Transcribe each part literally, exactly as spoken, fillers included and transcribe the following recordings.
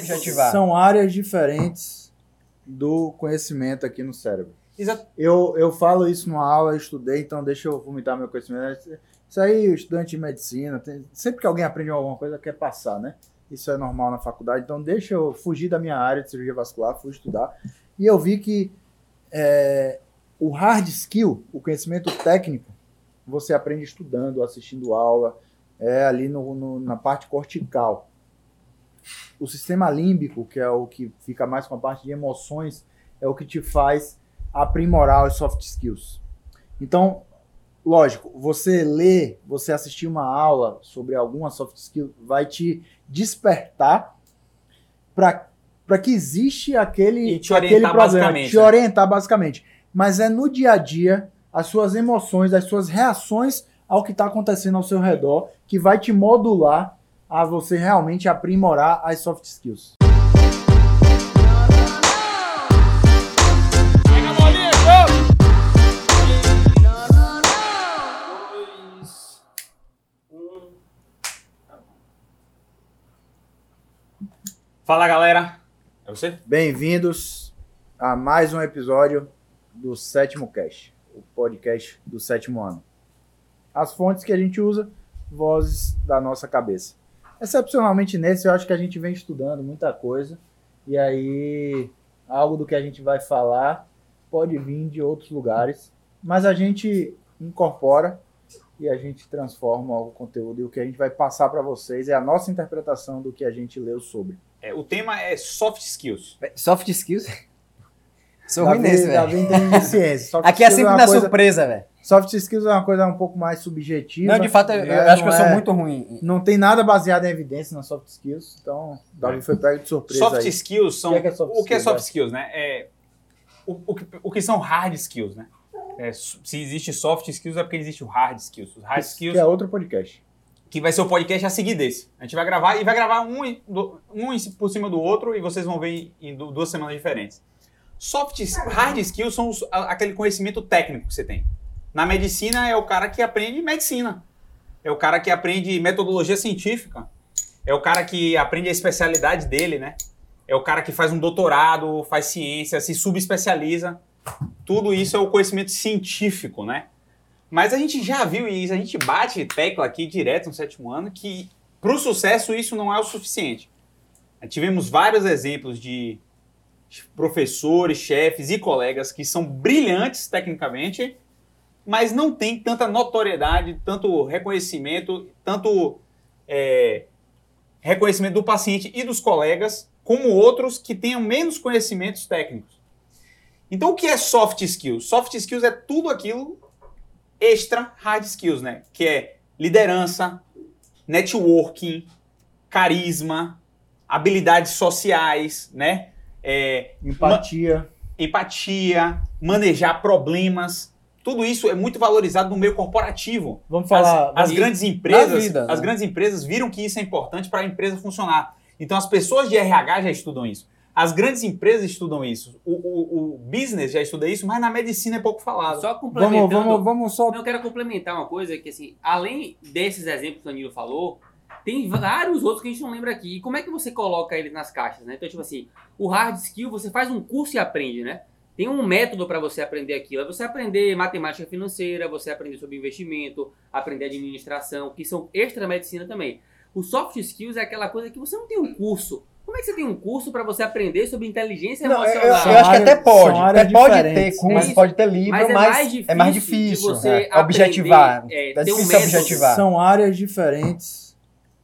objetivar. São áreas diferentes do conhecimento aqui no cérebro. Exato. Eu, eu falo isso numa aula, eu estudei, então deixa eu vomitar meu conhecimento. Isso aí, o estudante de medicina, tem, sempre que alguém aprende alguma coisa, quer passar, né? Isso é normal na faculdade, então deixa eu fugir da minha área de cirurgia vascular, fui estudar. E eu vi que é, o hard skill, o conhecimento técnico, você aprende estudando, assistindo aula, é ali no, no, na parte cortical. O sistema límbico, que é o que fica mais com a parte de emoções, é o que te faz aprimorar os soft skills. Então, lógico, você ler, você assistir uma aula sobre alguma soft skill vai te despertar para que existe aquele, e te aquele problema, te orientar basicamente. Mas é no dia a dia, as suas emoções, as suas reações ao que está acontecendo ao seu redor, que vai te modular a você realmente aprimorar as soft skills. Fala, galera. É você? Bem-vindos a mais um episódio do Sétimo Cast, o podcast do sétimo ano. As fontes que a gente usa, vozes da nossa cabeça. Excepcionalmente nesse, eu acho que a gente vem estudando muita coisa, e aí algo do que a gente vai falar pode vir de outros lugares, mas a gente incorpora e a gente transforma o conteúdo, e o que a gente vai passar para vocês é a nossa interpretação do que a gente leu sobre. É, o tema é soft skills. Soft skills? Sou ruim nesse, velho. Aqui é sempre na surpresa, velho. Soft skills é uma coisa um pouco mais subjetiva. Não, de fato, eu, eu acho que eu sou muito ruim. Não tem nada baseado em evidência nas soft skills, então Davi foi pego de surpresa. Soft skills são... O que é soft skills, né? É, o, o, que, o que são hard skills, né? É, se existe soft skills é porque existe o hard skills. Os hard skills... Que é outro podcast. Que vai ser o podcast a seguir desse. A gente vai gravar e vai gravar um, um por cima do outro e vocês vão ver em duas semanas diferentes. Soft, hard skills são os, aquele conhecimento técnico que você tem. Na medicina é o cara que aprende medicina. É o cara que aprende metodologia científica. É o cara que aprende a especialidade dele, né? É o cara que faz um doutorado, faz ciência, se subespecializa. Tudo isso é o conhecimento científico, né? Mas a gente já viu isso, a gente bate tecla aqui direto no sétimo ano, que para o sucesso isso não é o suficiente. Tivemos vários exemplos de professores, chefes e colegas que são brilhantes tecnicamente, mas não tem tanta notoriedade, tanto reconhecimento, tanto é, reconhecimento do paciente e dos colegas, como outros que tenham menos conhecimentos técnicos. Então o que é soft skills? Soft skills é tudo aquilo... extra hard skills, né? Que é liderança, networking, carisma, habilidades sociais, né? É, empatia. Ma- empatia, manejar problemas. Tudo isso é muito valorizado no meio corporativo. Vamos falar... As, as, grandes, empresas, vida, as né? grandes empresas viram que isso é importante para a empresa funcionar. Então, as pessoas de R H já estudam isso. As grandes empresas estudam isso, o, o, o business já estuda isso, mas na medicina é pouco falado. Só complementando... Vamos, vamos, vamos só... Eu quero complementar uma coisa, que assim, além desses exemplos que o Danilo falou, tem vários outros que a gente não lembra aqui. E como é que você coloca eles nas caixas, né? Então, tipo assim, o hard skill, você faz um curso e aprende, né? Tem um método para você aprender aquilo. É você aprender matemática financeira, você aprender sobre investimento, aprender administração, que são extra medicina também. O soft skills é aquela coisa que você não tem um curso. Como é que você tem um curso para você aprender sobre inteligência não, emocional? Eu, eu, eu acho que até pode. Até pode ter curso, é pode ter livro, mas é mas mais difícil. É mais difícil você é, aprender, objetivar. É, é difícil um objetivar. São áreas diferentes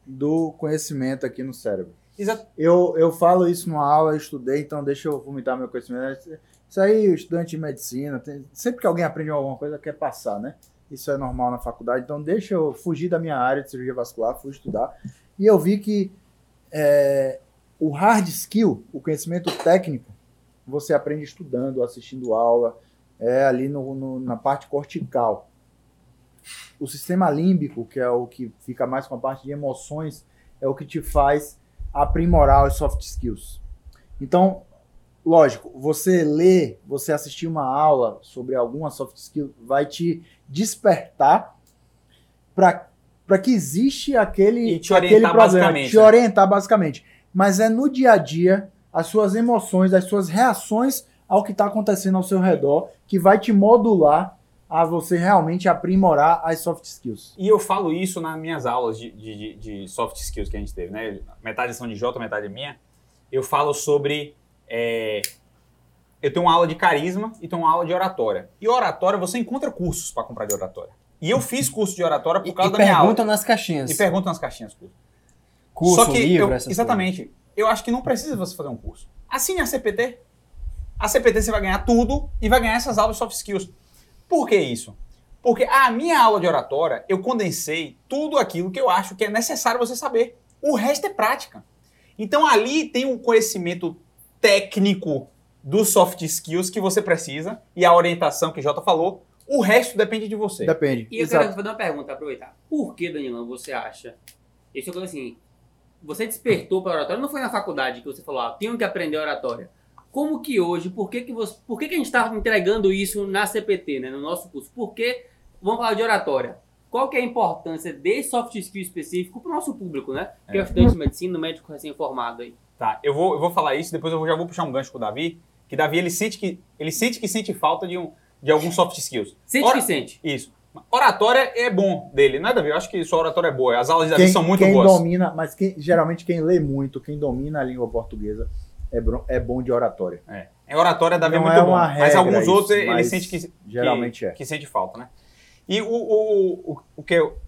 do conhecimento aqui no cérebro. Exato. Eu, eu falo isso numa aula, eu estudei, então deixa eu vomitar meu conhecimento. Isso aí, o estudante de medicina, tem, sempre que alguém aprende alguma coisa, quer passar, né? Isso é normal na faculdade, então deixa eu fugir da minha área de cirurgia vascular, fui estudar. E eu vi que... É, o hard skill, o conhecimento técnico, você aprende estudando, assistindo aula, é ali no, no, na parte cortical. O sistema límbico, que é o que fica mais com a parte de emoções, é o que te faz aprimorar os soft skills. Então, lógico, você ler, você assistir uma aula sobre alguma soft skill, vai te despertar para que existe aquele, e te orientar aquele problema, basicamente, te orientar basicamente. mas é no dia a dia, as suas emoções, as suas reações ao que está acontecendo ao seu redor, que vai te modular a você realmente aprimorar as soft skills. E eu falo isso nas minhas aulas de, de, de soft skills que a gente teve, né? Metade são de Jota, metade é minha. Eu falo sobre... É... Eu tenho uma aula de carisma e tenho uma aula de oratória. E oratória, você encontra cursos para comprar de oratória. E eu fiz curso de oratória por causa e, e da minha aula. E pergunta nas caixinhas. E pergunta nas caixinhas. Curso, curso Só que livro, eu, essas Exatamente. Coisas. Eu acho que não precisa você fazer um curso. Assine a C P T. A C P T você vai ganhar tudo e vai ganhar essas aulas de soft skills. Por que isso? Porque a minha aula de oratória, eu condensei tudo aquilo que eu acho que é necessário você saber. O resto é prática. Então ali tem um conhecimento técnico dos soft skills que você precisa e a orientação que o Jota falou. O resto depende de você. Depende. E eu Exato. quero fazer uma pergunta, aproveitar. Por que, Danilão, você acha? Isso eu falo assim, você despertou para a oratória, não foi na faculdade que você falou, ah, tenho que aprender oratória. Como que hoje, por que, que, você, por que, que a gente está entregando isso na C P T, né, no nosso curso? Por que, vamos falar de oratória, qual que é a importância desse soft skill específico para o nosso público, né? Que é o estudante de medicina, o médico recém-formado aí. Tá, eu vou, eu vou falar isso, depois eu já vou puxar um gancho com o Davi, que Davi, ele sente que, ele sente, que sente falta de um... de alguns soft skills. Sente Ora... que sente. Isso. Oratória é bom dele, não é, Davi? Eu acho que sua oratória é boa. As aulas de Davi quem, são muito quem boas. Quem domina, mas quem, geralmente quem lê muito, quem domina a língua portuguesa, é, é bom de oratória. É. É oratória, Davi não é muito é bom. Mas alguns isso, outros mas ele sente que, geralmente que, é. que sente falta, né? E o, o, o, o que eu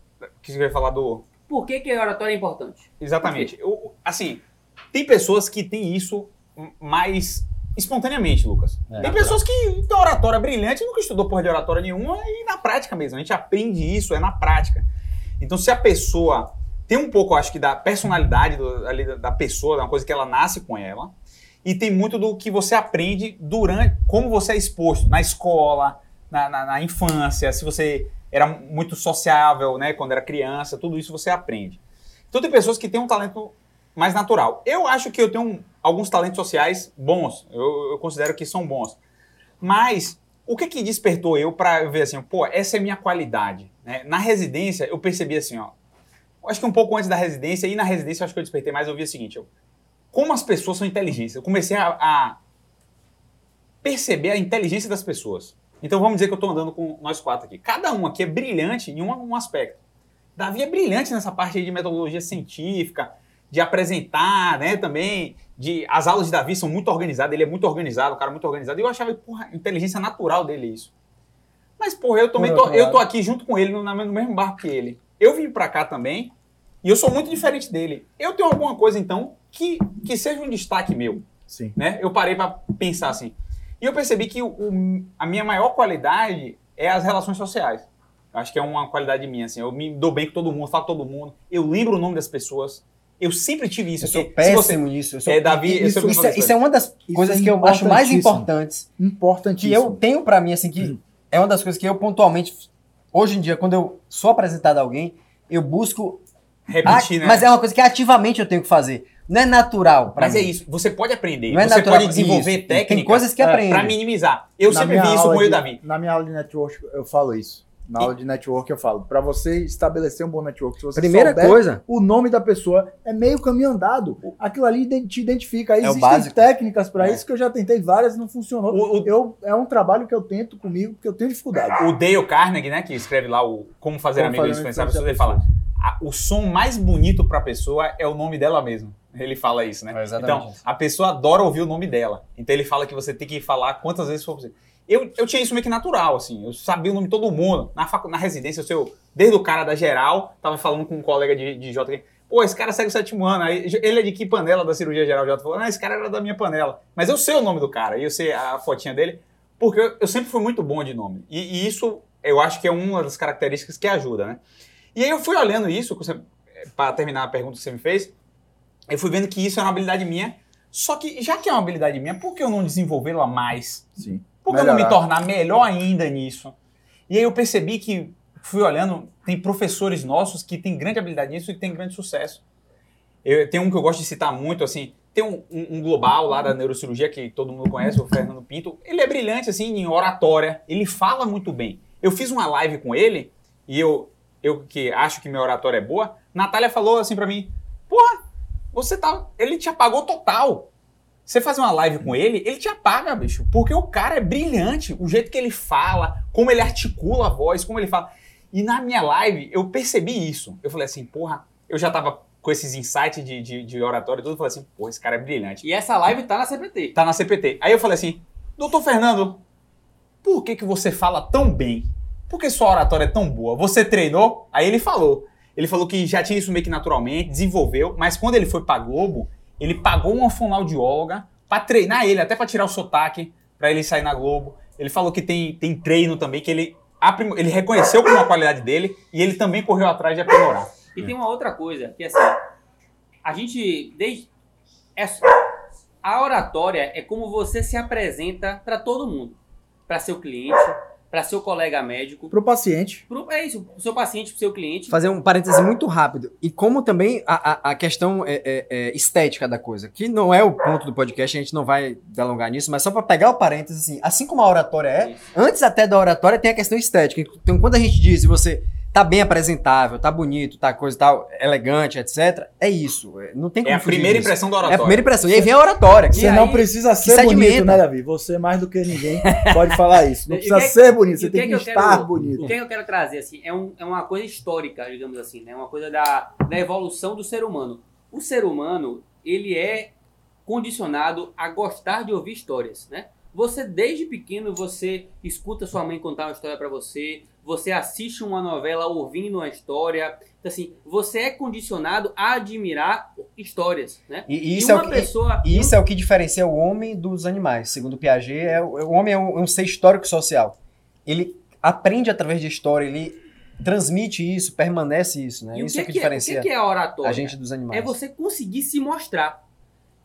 queria falar do... Por que que a oratória é importante? Exatamente. Eu, assim, tem pessoas que têm isso mais... espontaneamente, Lucas. É, Tem pessoas que têm oratória brilhante, nunca estudou porra de oratória nenhuma e na prática mesmo. A gente aprende isso, é na prática. Então, se a pessoa tem um pouco, acho que, da personalidade do, ali, da pessoa, é uma coisa que ela nasce com ela, e tem muito do que você aprende durante, como você é exposto na escola, na, na, na infância, se você era muito sociável, né, quando era criança, tudo isso você aprende. Então, tem pessoas que têm um talento mais natural. Eu acho que eu tenho alguns talentos sociais bons, eu, eu considero que são bons. Mas o que que despertou eu para ver assim, pô, essa é minha qualidade, né? Na residência eu percebi assim, ó, acho que um pouco antes da residência, e na residência eu acho que eu despertei mais, eu vi o seguinte, eu, como as pessoas são inteligentes, eu comecei a, a perceber a inteligência das pessoas. Então vamos dizer que eu estou andando com nós quatro aqui, cada um aqui é brilhante em um, um aspecto. Davi é brilhante nessa parte aí de metodologia científica, de apresentar, né, também, de, as aulas de Davi são muito organizadas, ele é muito organizado, o cara é muito organizado, e eu achava, porra, inteligência natural dele isso. Mas, porra, eu também tô, eu tô aqui junto com ele, no, no mesmo barco que ele. Eu vim pra cá também, e eu sou muito diferente dele. Eu tenho alguma coisa, então, que, que seja um destaque meu. Sim. Né? Eu parei pra pensar assim. E eu percebi que o, o, a minha maior qualidade é as relações sociais. Eu acho que é uma qualidade minha, assim, eu me dou bem com todo mundo, falo com todo mundo, eu lembro o nome das pessoas. Eu sempre tive isso. Eu sou péssimo nisso. Sou... É, Davi, isso, eu isso, é, isso é uma das coisas é que eu acho mais importantes. Importantíssimo. Que eu tenho pra mim, assim, que uhum. é uma das coisas que eu pontualmente, hoje em dia, quando eu sou apresentado a alguém, eu busco... Repetir, a... né? Mas é uma coisa que ativamente eu tenho que fazer. Não é natural pra Mas mim. É isso. Você pode aprender. Não é você natural. Pode desenvolver isso. técnicas Tem coisas que aprende. Pra minimizar. Eu na sempre vi isso com o Davi. Na minha aula de network, eu falo isso. Na aula de network eu falo, para você estabelecer um bom network, se você Primeira souber, coisa, o nome da pessoa é meio caminho andado. Aquilo ali te identifica. Aí é existem técnicas para é. isso que eu já tentei várias e não funcionou. O, o, eu, é um trabalho que eu tento comigo, porque eu tenho dificuldade. O Dale Carnegie, né, que escreve lá o Como Fazer Como Amigos Indispensáveis, ele fala, a, o som mais bonito para a pessoa é o nome dela mesmo. Ele fala isso, né? É então, isso. A pessoa adora ouvir o nome dela. Então ele fala que você tem que falar quantas vezes for possível. Eu, eu tinha isso meio que natural, assim. Eu sabia o nome de todo mundo. Na, facu- na residência, eu sei, eu, desde o cara da geral, tava falando com um colega de, de Jota. Pô, esse cara segue o sétimo ano. Aí, ele é de que panela da cirurgia geral? Jota falou, não, esse cara era da minha panela. Mas eu sei o nome do cara. E eu sei a fotinha dele. Porque eu, eu sempre fui muito bom de nome. E, e isso, eu acho que é uma das características que ajuda, né? E aí eu fui olhando isso, para terminar a pergunta que você me fez. Eu fui vendo que isso é uma habilidade minha. Só que, já que é uma habilidade minha, por que eu não desenvolvê-la mais? Sim. Por que eu não me tornar melhor ainda nisso? E aí eu percebi que, fui olhando, tem professores nossos que têm grande habilidade nisso e têm grande sucesso. Eu, tem um que eu gosto de citar muito, assim, tem um, um, um global lá da neurocirurgia que todo mundo conhece, o Fernando Pinto. Ele é brilhante, assim, em oratória, ele fala muito bem. Eu fiz uma live com ele, e eu, eu que acho que minha oratória é boa, Natália falou assim pra mim, porra, Você tá, ele te apagou total. Você fazer uma live com ele, ele te apaga, bicho. Porque o cara é brilhante. O jeito que ele fala, como ele articula a voz, como ele fala. E na minha live, eu percebi isso. Eu falei assim, porra, eu já tava com esses insights de, de, de oratório e tudo. Eu falei assim, porra, esse cara é brilhante. E essa live tá na C P T. Tá na C P T. Aí eu falei assim, doutor Fernando, por que que você fala tão bem? Por que sua oratória é tão boa? Você treinou? Aí ele falou. Ele falou que já tinha isso meio que naturalmente, desenvolveu. Mas quando ele foi pra Globo... Ele pagou uma fonoaudióloga pra treinar ele, até pra tirar o sotaque, pra ele sair na Globo. Ele falou que tem, tem treino também, que ele, aprimor... ele reconheceu como a qualidade dele e ele também correu atrás de aprimorar. E tem uma outra coisa, que é assim, a gente, desde é, a oratória é como você se apresenta pra todo mundo. Pra seu cliente, pra seu colega médico. Pro paciente. Pro, é isso, pro seu paciente, pro seu cliente. Fazer um parêntese muito rápido. E como também a, a, a questão é, é, é estética da coisa, que não é o ponto do podcast, a gente não vai delongar nisso, mas só pra pegar o parêntese, assim, assim como a oratória é, isso. Antes até da oratória tem a questão estética. Então, quando a gente diz que você tá bem apresentável, tá bonito, tá coisa e tal, elegante, etcétera, é isso. Não tem como É a primeira isso. impressão da oratória. É a primeira impressão. E aí vem a oratória. Você não aí, precisa ser bonito, né, Davi? Você, mais do que ninguém, pode falar isso. Não precisa que, ser bonito, você que tem que, que estar quero, bonito. O que eu quero trazer, assim, é, um, é uma coisa histórica, digamos assim, né? Uma coisa da, da evolução do ser humano. O ser humano, ele é condicionado a gostar de ouvir histórias, né? Você, desde pequeno, você escuta sua mãe contar uma história pra você, você assiste uma novela ouvindo uma história. Então, assim, você é condicionado a admirar histórias, né? E, e, isso, e uma é que, pessoa... e isso é o que diferencia o homem dos animais. Segundo Piaget, é, o homem é um, é um ser histórico-social. Ele aprende através de história, ele transmite isso, permanece isso, né? E isso é o que, é que diferencia é, o que é a, oratória? A gente dos animais. É você conseguir se mostrar.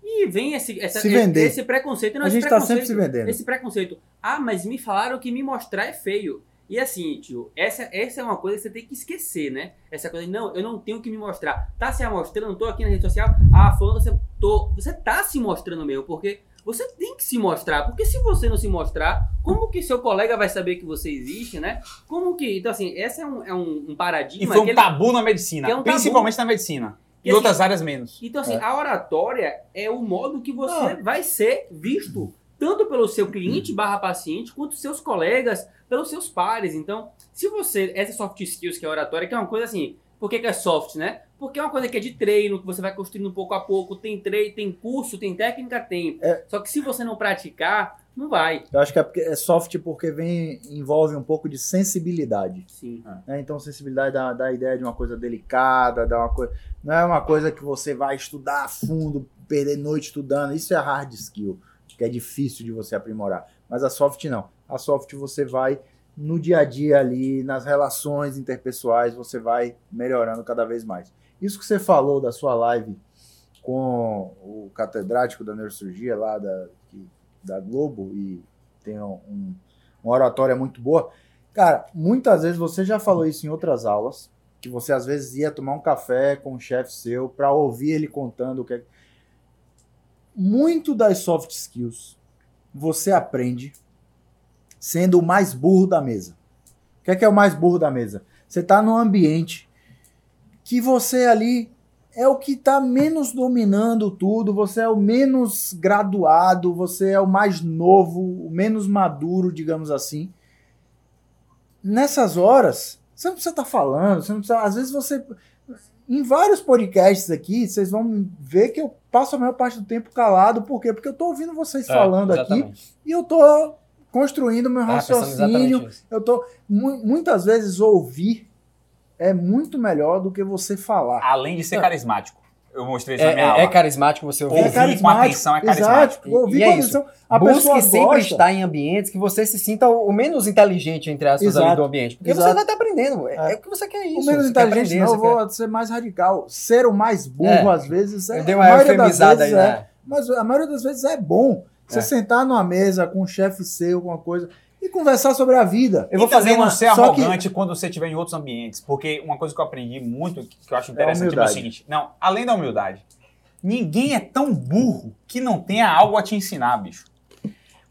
E vem esse, essa, se vender. esse preconceito. Não, a gente tá sempre se vendendo. Esse preconceito. Ah, mas me falaram que me mostrar é feio. E assim, tio, essa, essa é uma coisa que você tem que esquecer, né? Essa coisa de, não, eu não tenho que me mostrar. Tá se amostrando, não tô aqui na rede social. Ah, falando, você, tô, você tá se mostrando mesmo, porque você tem que se mostrar. Porque se você não se mostrar, como que seu colega vai saber que você existe, né? Como que... Então assim, essa é um, é um, um paradigma... E foi um aquele, tabu na medicina, é um principalmente tabu. na medicina. E assim, outras áreas menos. Então assim, é. a oratória é o modo que você não. vai ser visto. Tanto pelo seu cliente barra paciente, quanto seus colegas... pelos seus pares. Então, se você... Essa soft skills que é oratória, que é uma coisa assim... Por que que é soft, né? Porque é uma coisa que é de treino, que você vai construindo pouco a pouco. Tem treino, tem curso, tem técnica, tem. É, Só que se você não praticar, não vai. Eu acho que é soft porque vem, envolve um pouco de sensibilidade. Sim. É, então, sensibilidade dá, dá a ideia de uma coisa delicada, dá uma coisa... Não é uma coisa que você vai estudar a fundo, perder noite estudando. Isso é hard skill, que é difícil de você aprimorar. Mas a soft não. A soft você vai no dia a dia ali, nas relações interpessoais, você vai melhorando cada vez mais. Isso que você falou da sua live com o catedrático da neurocirurgia lá da, da Globo, e tem um, uma oratória muito boa. Cara, muitas vezes você já falou isso em outras aulas, que você às vezes ia tomar um café com um chefe seu para ouvir ele contando o que é... Muito das soft skills você aprende sendo o mais burro da mesa. O que é, que é o mais burro da mesa? Você está num ambiente que você ali é o que está menos dominando tudo, você é o menos graduado, você é o mais novo, o menos maduro, digamos assim. Nessas horas, você não precisa estar tá falando, você não precisa, às vezes você... Em vários podcasts aqui, vocês vão ver que eu passo a maior parte do tempo calado. Por quê? Porque eu estou ouvindo vocês é, falando exatamente. aqui e eu estou... construindo meu raciocínio. Ah, eu tô, mu- muitas vezes ouvir é muito melhor do que você falar. Além de ser então, carismático. Eu mostrei isso é, na minha é, aula. É carismático você ouvir. Ouvir é com atenção é carismático. Exato. Ouvir e com é atenção. A Busque pessoa sempre gosta. estar em ambientes que você se sinta o menos inteligente, entre aspas, ali do ambiente. Porque Exato. você vai estar aprendendo. É. é o que você quer isso. O menos inteligente não, eu vou ser mais radical. Ser o mais burro, é. às vezes, é... Eu dei uma eufemizada aí, né? Mas a maioria das vezes é bom. Você é. sentar numa mesa com um chefe seu, alguma coisa, e conversar sobre a vida. Eu vou e fazer uma... não ser arrogante que... quando você estiver em outros ambientes. Porque uma coisa que eu aprendi muito, que eu acho interessante, é, é o seguinte. Não, além da humildade. Ninguém é tão burro que não tenha algo a te ensinar, bicho.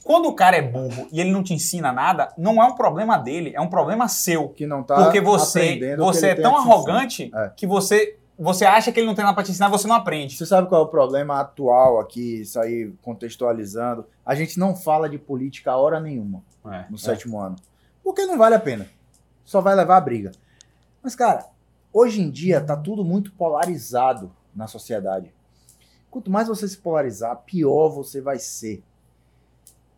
Quando o cara é burro e ele não te ensina nada, não é um problema dele, é um problema seu. Que não tá aprendendo o que ele tem a te ensinar. Porque você é tão arrogante é. que você... você acha que ele não tem nada para te ensinar, você não aprende. Você sabe qual é o problema atual aqui, isso aí contextualizando? A gente não fala de política a hora nenhuma é, no é. sétimo ano. Porque não vale a pena. Só vai levar a briga. Mas, cara, hoje em dia tá tudo muito polarizado na sociedade. Quanto mais você se polarizar, pior você vai ser.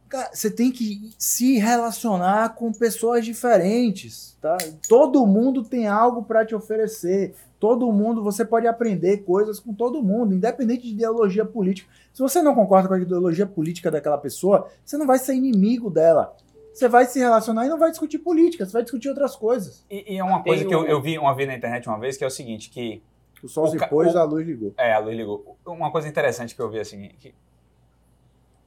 Cara, você tem que se relacionar com pessoas diferentes, tá? Todo mundo tem algo para te oferecer. Todo mundo, você pode aprender coisas com todo mundo, independente de ideologia política. Se você não concorda com a ideologia política daquela pessoa, você não vai ser inimigo dela. Você vai se relacionar e não vai discutir política, você vai discutir outras coisas. E, e é uma ah, coisa que eu, eu vi uma vez na internet uma vez, que é o seguinte, que... O sol se pôs, a luz ligou. É, a luz ligou. Uma coisa interessante que eu vi é a seguinte, que,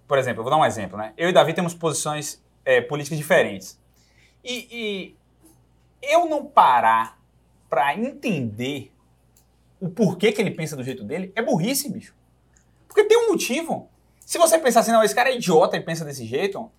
por exemplo, eu vou dar um exemplo, né? Eu e Davi temos posições é, políticas diferentes. E, e eu não parar para entender o porquê que ele pensa do jeito dele é burrice, bicho. Porque tem um motivo. Se você pensar assim, não, esse cara é idiota e pensa desse jeito...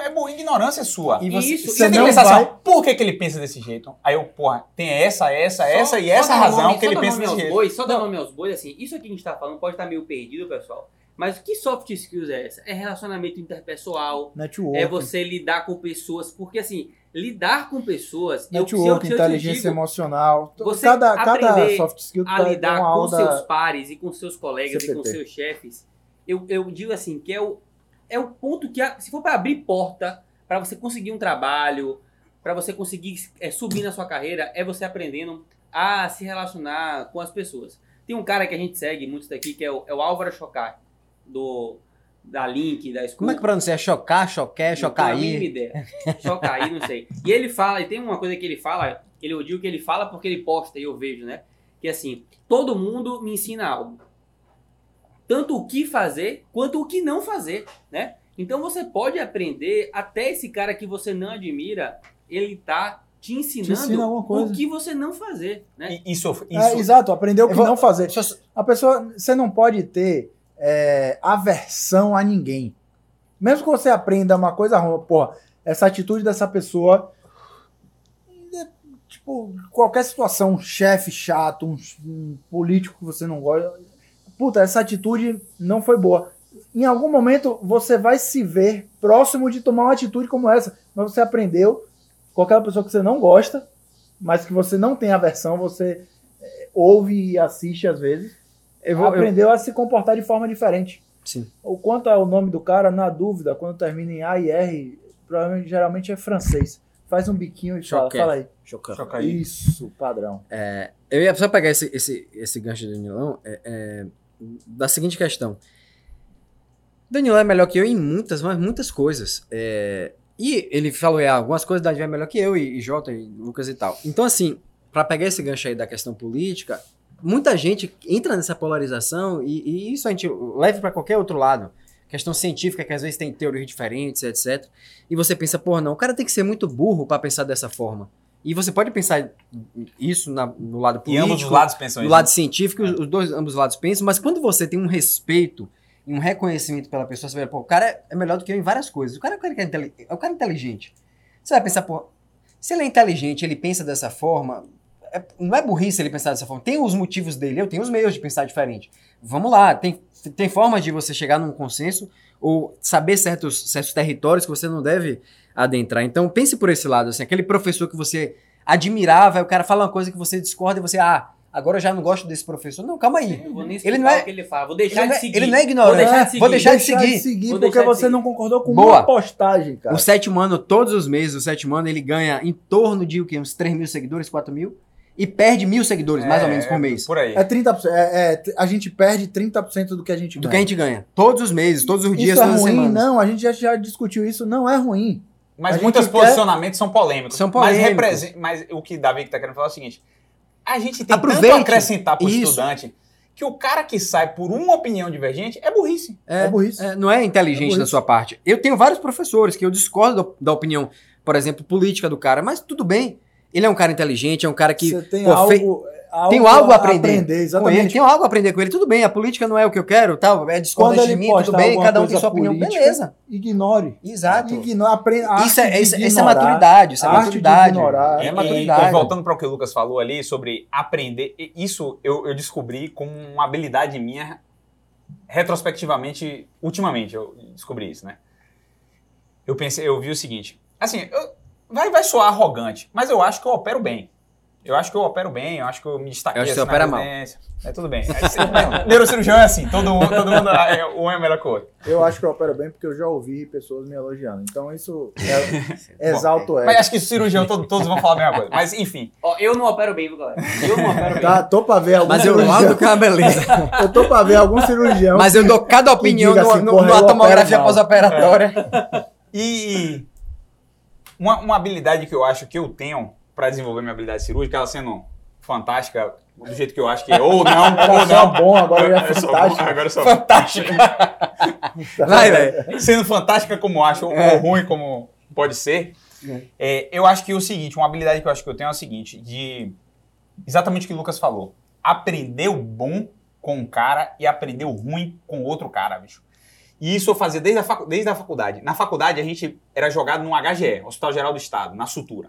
É boa, ignorância sua. E você, Isso, você tem que pensar vai... assim, por que, que ele pensa desse jeito? Aí eu, porra, tem essa, essa, só, essa e essa razão nome, que ele pensa desse jeito. Bois, só dar nome aos bois, assim, isso aqui que a gente tá falando pode estar tá meio perdido, pessoal. Mas que soft skills é essa? É relacionamento interpessoal, networking. É você lidar com pessoas, porque assim, lidar com pessoas... Networking, inteligência digo, emocional, você cada, cada soft skill... a lidar com onda... seus pares e com seus colegas C P T. E com seus chefes, eu, eu digo assim, que é o... É o ponto que, se for para abrir porta, para você conseguir um trabalho, para você conseguir é, subir na sua carreira, é você aprendendo a se relacionar com as pessoas. Tem um cara que a gente segue, muitos daqui, que é o, é o Álvaro Choquer, do da Link, da School. Como é que pronuncia? Chocar, Choquer, Chocaí? Chocaí, não sei. E ele fala, e tem uma coisa que ele fala, ele odia o que ele fala porque ele posta, e eu vejo, né? Que assim, todo mundo me ensina algo. Tanto o que fazer, quanto o que não fazer, né? Então você pode aprender até esse cara que você não admira, ele tá te ensinando te ensina alguma coisa. O que você não fazer, né? Isso, isso. É, exato, aprender o que vou, não fazer. Só... A pessoa, você não pode ter é, aversão a ninguém. Mesmo que você aprenda uma coisa ruim, porra, essa atitude dessa pessoa... Tipo, qualquer situação, um chefe chato, um, um político que você não gosta... Puta, essa atitude não foi boa. Em algum momento você vai se ver próximo de tomar uma atitude como essa. Mas você aprendeu com aquela pessoa que você não gosta, mas que você não tem aversão, você ouve e assiste às vezes. Eu vou, aprendeu eu... a se comportar de forma diferente. Sim. O quanto é o nome do cara, na dúvida, quando termina em A e R, provavelmente, geralmente é francês. Faz um biquinho e fala, fala aí. Chocar. Isso, padrão. É, eu ia só pegar esse, esse, esse gancho de Danilão. É, é... da seguinte questão. Danilo é melhor que eu em muitas, mas muitas coisas. É... E ele falou, é, algumas coisas Davi é melhor que eu, e, e Jota, e Lucas e tal. Então, assim, para pegar esse gancho aí da questão política, muita gente entra nessa polarização e, e isso a gente leva para qualquer outro lado. Questão científica, que às vezes tem teorias diferentes, etcétera. E você pensa, porra, não, o cara tem que ser muito burro para pensar dessa forma. E você pode pensar isso na, no lado político, e ambos os lados pensam no isso. Lado científico, é. os dois, ambos os lados pensam, mas quando você tem um respeito e um reconhecimento pela pessoa, você vai, pô, o cara é melhor do que eu em várias coisas, o cara, o cara, é, intele- o cara é inteligente. Você vai pensar, pô, se ele é inteligente, ele pensa dessa forma, é, não é burrice ele pensar dessa forma, tem os motivos dele, eu tenho os meios de pensar diferente. Vamos lá, tem, tem formas de você chegar num consenso ou saber certos, certos territórios que você não deve adentrar. Então, pense por esse lado, assim, aquele professor que você admirava, o cara fala uma coisa que você discorda e você, ah, agora eu já não gosto desse professor. Não, calma aí. Eu vou nem ele não é, o que ele fala, vou deixar de seguir. Ele não é ignorante, vou deixar de seguir. Vou deixar de seguir porque deixar de você seguir. Não concordou com Boa. Uma postagem, cara. O sétimo ano, todos os meses, o sétimo ano, ele ganha em torno de o quê? Uns três mil seguidores, quatro mil? E perde mil seguidores, é, mais ou menos, por mês. Por aí. É trinta por cento. É, é, a gente perde trinta por cento do que a gente ganha. Do que a gente ganha. Todos os meses, todos os dias, isso todas é ruim, as semanas. Não, a gente já, já discutiu isso, não é ruim. Mas muitos posicionamentos quer... são polêmicos. São polêmicos. Mas, represe... Mas o que Davi está querendo falar é o seguinte. A gente tem Aproveite tanto a acrescentar para o estudante que o cara que sai por uma opinião divergente é burrice. É, é burrice. É, não é inteligente é da sua parte. Eu tenho vários professores que eu discordo do, da opinião, por exemplo, política do cara, mas tudo bem. Ele é um cara inteligente, é um cara que... Você tem pô, algo... Fe... algo tenho algo a aprender, aprender exatamente. Com ele. Tenho algo a aprender com ele, tudo bem, a política não é o que eu quero, tal, é discordante de mim, tudo bem, cada um tem sua opinião, beleza. Ignore. Exato. Ignore, aprenda, isso, é, isso, isso é maturidade, isso é maturidade. Ignorar, é maturidade. E, então, voltando para o que o Lucas falou ali sobre aprender, isso eu, eu descobri como uma habilidade minha retrospectivamente, ultimamente, eu descobri isso, né? Eu pensei, eu vi o seguinte, assim, eu, vai, vai soar arrogante, mas eu acho que eu opero bem. Eu acho que eu opero bem, eu acho que eu me destaquei. Eu acho que você opera mal. É, tudo bem. É, neurocirurgião é assim, todo, todo mundo é, um é melhor que o outro. Eu acho que eu opero bem porque eu já ouvi pessoas me elogiando. Então isso é, exalto é. Mas acho que cirurgião todo, todos vão falar a mesma coisa. Mas enfim. Ó, eu não opero bem, galera. Eu não opero bem. Tá, tô pra ver algum Mas cirurgião. Eu mando com a beleza. Eu tô pra ver algum cirurgião. Mas eu dou cada opinião numa assim, no, tomografia pós-operatória. É. E uma, uma habilidade que eu acho que eu tenho para desenvolver minha habilidade cirúrgica, ela sendo fantástica, do jeito que eu acho que é, ou não, ou não. Bom, agora eu, é eu sou bom, agora eu sou fantástica. Vai, velho. Sendo fantástica como acho, é. ou ruim como pode ser, é. É, eu acho que é o seguinte, uma habilidade que eu acho que eu tenho é o seguinte, de exatamente o que o Lucas falou, aprender o bom com um cara e aprender o ruim com outro cara, bicho. E isso eu fazia desde a, facu- desde a faculdade. Na faculdade, a gente era jogado num H G E, Hospital Geral do Estado, na sutura.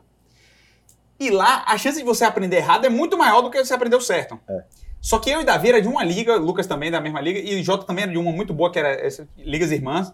E lá, a chance de você aprender errado é muito maior do que você aprendeu certo. É. Só que eu e Davi era de uma liga, Lucas também da mesma liga, e o Jota também era de uma muito boa, que era essa, Ligas Irmãs.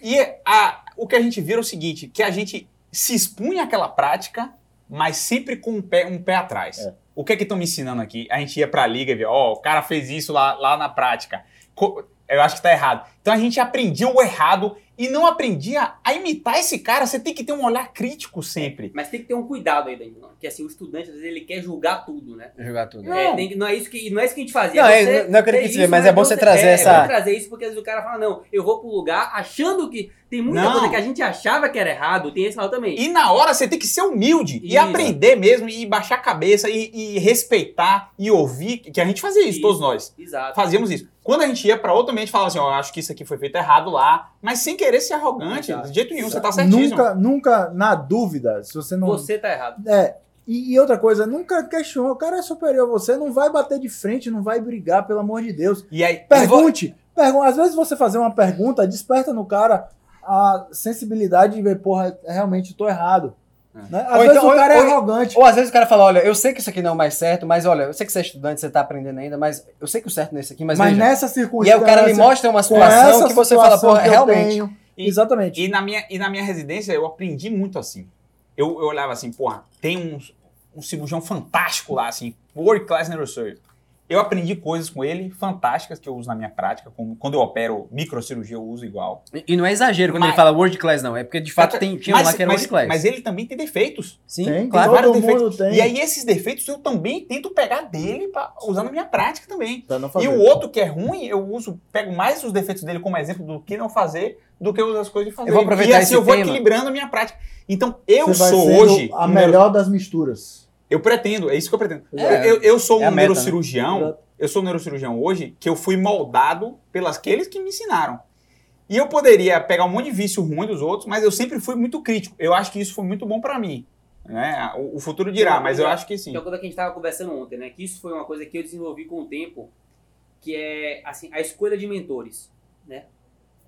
E a, o que a gente vira é o seguinte, que a gente se expunha àquela prática, mas sempre com um pé, um pé atrás. É. O que é que estão me ensinando aqui? A gente ia pra liga e via, ó, oh, o cara fez isso lá, lá na prática. Co- Eu acho que tá errado. Então a gente aprendia o errado e não aprendia a imitar esse cara. Você tem que ter um olhar crítico sempre. Mas tem que ter um cuidado aí, Danilo. Porque assim, o estudante, às vezes, ele quer julgar tudo, né? Julgar tudo. Não é, tem, não é, isso, que, não é isso que a gente fazia. Não, você, é, não é o que eu quis dizer, mas é bom você trazer é, essa... É bom trazer isso porque às vezes o cara fala, não, eu vou pro lugar achando que... Tem muita não. coisa que a gente achava que era errado, tem esse lado também. E na hora você tem que ser humilde isso. e aprender mesmo, e baixar a cabeça, e, e respeitar, e ouvir, que a gente fazia isso, isso. todos nós. Exato. Fazíamos isso. Quando a gente ia pra outro ambiente, falava assim, ó, oh, acho que isso aqui foi feito errado lá, mas sem querer ser arrogante, exato. De jeito nenhum, exato. Você tá certíssimo. Nunca, nunca, na dúvida, se você não... Você tá errado. É, e, e outra coisa, nunca questiona, o cara é superior a você, não vai bater de frente, não vai brigar, pelo amor de Deus. E aí, pergunte, vou... pergunte, às vezes você fazer uma pergunta, desperta no cara... a sensibilidade de ver, porra, realmente tô errado. É. Né? Às ou vezes então, o cara ou, é arrogante. Ou, ou às vezes o cara fala, olha, eu sei que isso aqui não é o mais certo, mas olha, eu sei que você é estudante, você tá aprendendo ainda, mas eu sei que o certo não é isso aqui, mas Mas veja, nessa circunstância... E aí o cara me mostra uma situação que você situação fala, porra, realmente. Tenho, e, exatamente. E na, minha, e na minha residência eu aprendi muito assim. Eu, eu olhava assim, porra, tem um, um cirurgião fantástico lá, assim, world class neurosurgeon. Eu aprendi coisas com ele fantásticas que eu uso na minha prática. Como quando eu opero microcirurgia, eu uso igual. E, e não é exagero quando mas, ele fala world class, não. É porque, de fato, tem, tinha mas, lá que era mas, world class. Mas ele também tem defeitos. Sim, tem, claro. Todo mundo defeitos. Tem. E aí, esses defeitos, eu também tento pegar dele para usar na minha prática também. Pra não fazer. E o outro que é ruim, eu uso, pego mais os defeitos dele como exemplo do que não fazer, do que eu uso as coisas de fazer. Eu vou aproveitar e assim, esse eu vou tema. Equilibrando a minha prática. Então, eu Você sou vai hoje... a melhor das misturas. Eu pretendo, é isso que eu pretendo. É, eu, eu sou é um neurocirurgião, meta, né? eu sou um neurocirurgião hoje, que eu fui moldado pelas aqueles que me ensinaram. E eu poderia pegar um monte de vício ruim dos outros, mas eu sempre fui muito crítico. Eu acho que isso foi muito bom pra mim. Né? O, o futuro dirá, não, mas eu, eu acho que sim. Então, quando a gente estava conversando ontem, né? Que isso foi uma coisa que eu desenvolvi com o tempo, que é assim, a escolha de mentores. Né?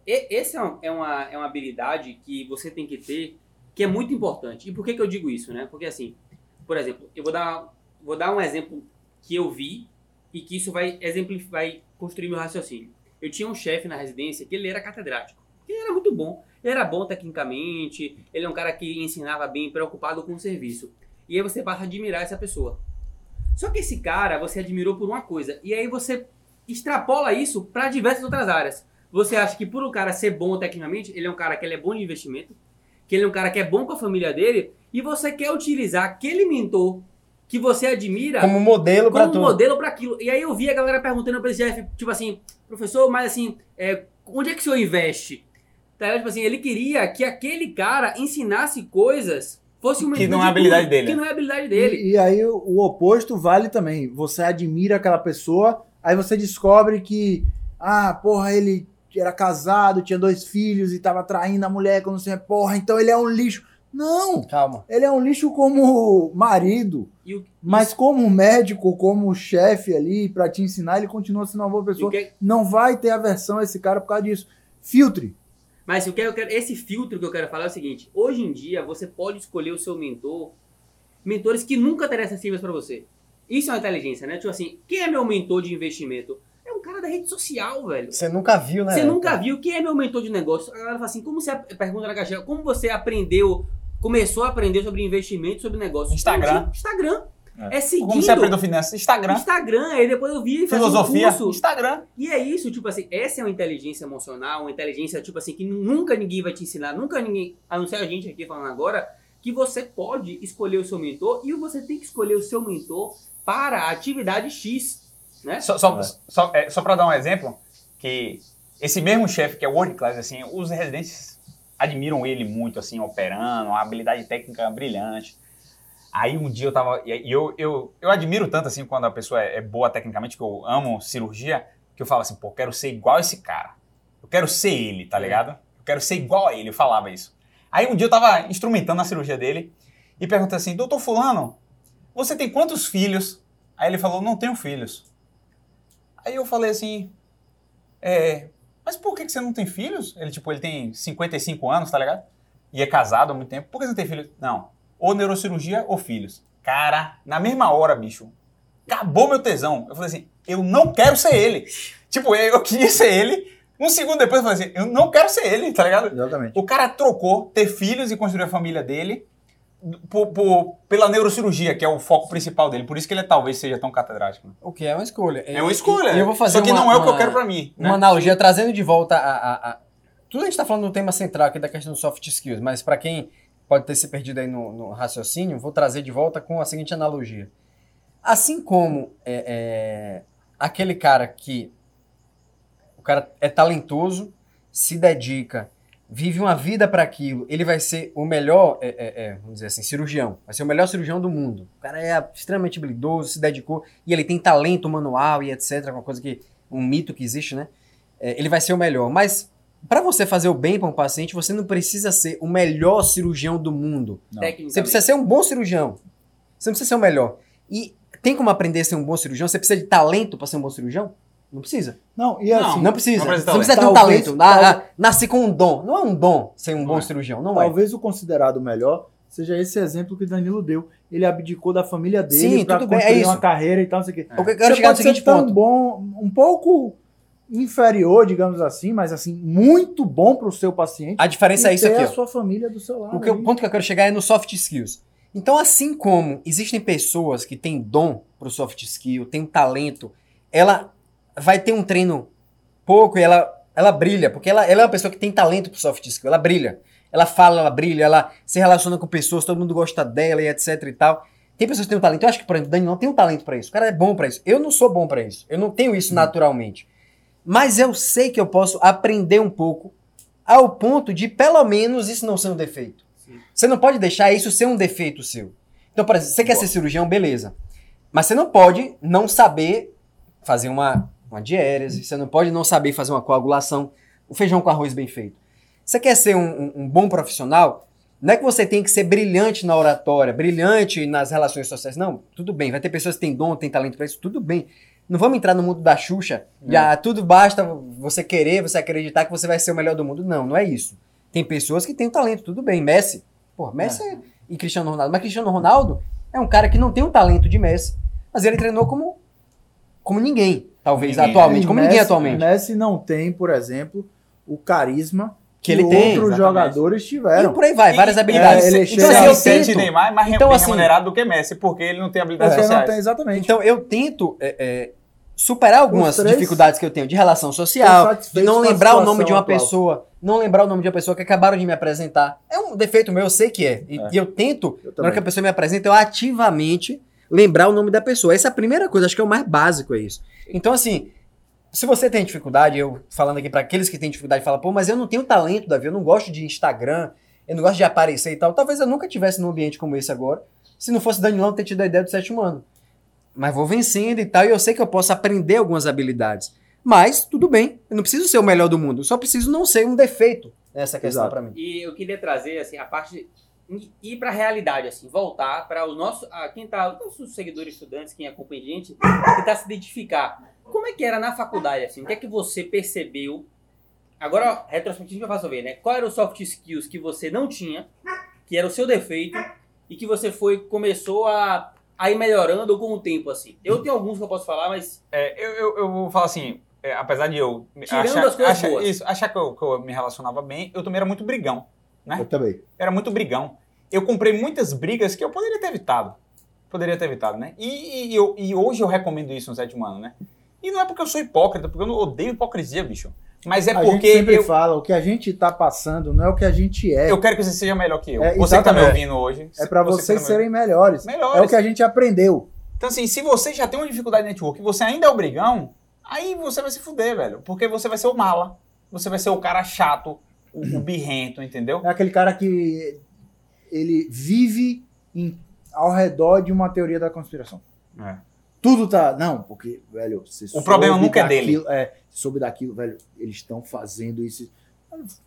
E, essa é, um, é, uma, é uma habilidade que você tem que ter, que é muito importante. E por que, que eu digo isso? Né? Porque assim... Por exemplo, eu vou dar, vou dar um exemplo que eu vi e que isso vai, exemplificar, vai construir meu raciocínio. Eu tinha um chefe na residência que ele era catedrático. Ele era muito bom. Ele era bom tecnicamente, ele é um cara que ensinava bem, preocupado com o serviço. E aí você passa a admirar essa pessoa. Só que esse cara você admirou por uma coisa. E aí você extrapola isso para diversas outras áreas. Você acha que por um cara ser bom tecnicamente, ele é um cara que ele é bom de investimento, que ele é um cara que é bom com a família dele... E você quer utilizar aquele mentor que você admira... Como modelo para tudo. Como modelo para aquilo. E aí eu vi a galera perguntando para esse chefe, tipo assim... Professor, mas assim, é, onde é que o senhor investe? Tá, tipo assim, ele queria que aquele cara ensinasse coisas... Fosse uma que não é a habilidade dele. Que não é a habilidade dele. E, e aí o oposto vale também. Você admira aquela pessoa, aí você descobre que... Ah, porra, ele era casado, tinha dois filhos e tava traindo a mulher, como assim, porra, então ele é um lixo... Não. Calma. Ele é um lixo como marido, e o... mas como médico, como chefe ali, pra te ensinar, ele continua sendo uma boa pessoa. Que... Não vai ter aversão a esse cara por causa disso. Filtre. Mas eu quero, eu quero, esse filtro que eu quero falar é o seguinte. Hoje em dia, você pode escolher o seu mentor, mentores que nunca terão acessíveis para você. Isso é uma inteligência, né? Tipo assim, quem é meu mentor de investimento? É um cara da rede social, velho. Você nunca viu, né? Você nunca viu. Quem é meu mentor de negócio? A galera fala assim, como você... Pergunta na caixinha, como você aprendeu... Começou a aprender sobre investimento, sobre negócio. Instagram. Instagram. É, é seguindo... Como você aprendeu finanças? Instagram. Instagram. Aí depois eu vi... Filosofia. Um Instagram. E é isso, tipo assim, essa é uma inteligência emocional, uma inteligência, tipo assim, que nunca ninguém vai te ensinar, nunca ninguém, a não ser a gente aqui falando agora, que você pode escolher o seu mentor e você tem que escolher o seu mentor para a atividade X, né? Só, só, é. só, é, só para dar um exemplo, que esse mesmo chefe que é world class, assim, os residentes... admiram ele muito, assim, operando, uma habilidade técnica brilhante. Aí um dia eu tava... E eu, eu, eu admiro tanto, assim, quando a pessoa é, é boa tecnicamente, que eu amo cirurgia, que eu falo assim, pô, eu quero ser igual a esse cara. Eu quero ser ele, tá ligado? Eu quero ser igual a ele, eu falava isso. Aí um dia eu tava instrumentando a cirurgia dele e perguntei assim, doutor fulano, você tem quantos filhos? Aí ele falou, não tenho filhos. Aí eu falei assim, é... mas por que você não tem filhos? Ele, tipo, ele tem cinquenta e cinco anos, tá ligado? E é casado há muito tempo. Por que você não tem filhos? Não. Ou neurocirurgia ou filhos. Cara, na mesma hora, bicho, acabou meu tesão. Eu falei assim, eu não quero ser ele. Tipo, eu queria ser ele. Um segundo depois eu falei assim, eu não quero ser ele, tá ligado? Exatamente. O cara trocou ter filhos e construir a família dele por, por, pela neurocirurgia, que é o foco principal dele. Por isso que ele talvez seja tão catedrático. O que é uma escolha. É uma escolha. Eu vou fazer Só que uma, não é uma, o que eu quero pra mim. Uma né? analogia, trazendo de volta a, a, a... Tudo a gente tá falando do tema central aqui da questão dos soft skills, mas pra quem pode ter se perdido aí no, no raciocínio, vou trazer de volta com a seguinte analogia. Assim como é, é, aquele cara que... O cara é talentoso, se dedica... vive uma vida para aquilo, ele vai ser o melhor, é, é, é, vamos dizer assim, cirurgião. Vai ser o melhor cirurgião do mundo. O cara é extremamente habilidoso, se dedicou, e ele tem talento manual e etcétera, uma coisa que, um mito que existe, né? É, ele vai ser o melhor. Mas, para você fazer o bem para um paciente, você não precisa ser o melhor cirurgião do mundo. Você precisa ser um bom cirurgião. Você não precisa ser o melhor. E tem como aprender a ser um bom cirurgião? Você precisa de talento para ser um bom cirurgião? Não precisa. Não, e assim, não, não precisa. Não precisa, não precisa ter um talento. Tal... Nascer com um dom. Não é um dom ser um bom é. cirurgião. Não Talvez é. o considerado melhor seja esse exemplo que o Danilo deu. Ele abdicou da família dele para construir bem, é uma carreira e tal. Não sei o quê. É. O que eu quero Você chegar pode no seguinte ser tão ponto. Bom, um pouco inferior, digamos assim, mas assim, muito bom para o seu paciente. A diferença é isso aqui. Ter a sua família do seu lado. O, que, o ponto que eu quero chegar é no soft skills. Então, assim como existem pessoas que têm dom para o soft skill, têm um talento, ela... vai ter um treino pouco e ela, ela brilha, porque ela, ela é uma pessoa que tem talento pro soft skill, ela brilha. Ela fala, ela brilha, ela se relaciona com pessoas, todo mundo gosta dela e etc e tal. Tem pessoas que têm um talento, eu acho que, por exemplo, o Dani não tem um talento pra isso, o cara é bom pra isso. Eu não sou bom pra isso, eu não tenho isso naturalmente. Mas eu sei que eu posso aprender um pouco ao ponto de, pelo menos, isso não ser um defeito. Sim. Você não pode deixar isso ser um defeito seu. Então, por exemplo, você quer Boa. ser cirurgião, beleza. Mas você não pode não saber fazer uma... uma diérese, você não pode não saber fazer uma coagulação, o feijão com arroz bem feito. Você quer ser um, um, um bom profissional, não é que você tem que ser brilhante na oratória, brilhante nas relações sociais, não, tudo bem, vai ter pessoas que têm dom, têm talento para isso, tudo bem. Não vamos entrar no mundo da Xuxa, já tudo basta você querer, você acreditar que você vai ser o melhor do mundo, não, não é isso. Tem pessoas que têm talento, tudo bem, Messi, pô, Messi é. e Cristiano Ronaldo, mas Cristiano Ronaldo é um cara que não tem o talento de Messi, mas ele treinou como, como ninguém. Talvez ninguém, atualmente, como Messi, ninguém atualmente. Messi não tem, por exemplo, o carisma que, que ele tem, outros exatamente. jogadores tiveram. E por aí vai, várias e, habilidades. É, ele então, assim, eu tento... de Neymar é mais então, remunerado assim, do que Messi, porque ele não tem habilidades é, sociais. Não tem, exatamente. Então, eu tento é, é, superar algumas três, dificuldades que eu tenho de relação social, de não lembrar o nome de uma atual. pessoa, não lembrar o nome de uma pessoa que acabaram de me apresentar. É um defeito meu, eu sei que é. E, é. e eu tento, eu na hora que a pessoa me apresenta, eu ativamente... lembrar o nome da pessoa. Essa é a primeira coisa, acho que é o mais básico, é isso. Então, assim, se você tem dificuldade, eu falando aqui para aqueles que têm dificuldade, fala, pô, mas eu não tenho talento, Davi, eu não gosto de Instagram, eu não gosto de aparecer e tal. Talvez eu nunca estivesse num ambiente como esse agora, se não fosse Danilão ter tido a ideia do sétimo ano. Mas vou vencendo e tal, e eu sei que eu posso aprender algumas habilidades. Mas, tudo bem, eu não preciso ser o melhor do mundo, eu só preciso não ser um defeito nessa questão para mim. E eu queria trazer, assim, a parte... ir para a realidade, assim, voltar para o nosso, a quem tá, os nossos seguidores, estudantes, quem acompanha a gente, tentar se identificar. Como é que era na faculdade, assim? O que é que você percebeu? Agora, retrospectivamente, eu faço ver, né? Qual era o soft skills que você não tinha, que era o seu defeito, e que você foi, começou a, a ir melhorando com o tempo, assim? Eu tenho alguns que eu posso falar, mas... É, eu, eu, eu vou falar assim, é, apesar de eu... Tirando achar, as coisas achar, boas. Isso, achar que eu, que eu me relacionava bem, eu também era muito brigão, né? Eu também. Era muito brigão. Eu comprei muitas brigas que eu poderia ter evitado. Poderia ter evitado, né? E, e, eu, e hoje eu recomendo isso no sétimo ano, né? E não é porque eu sou hipócrita, porque eu não odeio hipocrisia, bicho. Mas é a porque... A gente sempre eu... fala, o que a gente tá passando não é o que a gente é. Eu quero que você seja melhor que eu. É, você que tá me ouvindo hoje. É para você vocês tá serem melhores. melhores. É o que a gente aprendeu. Então assim, se você já tem uma dificuldade de network e você ainda é o brigão, aí você vai se fuder, velho. Porque você vai ser o mala. Você vai ser o cara chato, o, o birrento, entendeu? É aquele cara que ele vive em, ao redor de uma teoria da conspiração. É. Tudo tá... Não, porque, velho... Você o problema nunca daquilo, é dele. É, soube daquilo, velho, eles estão fazendo isso.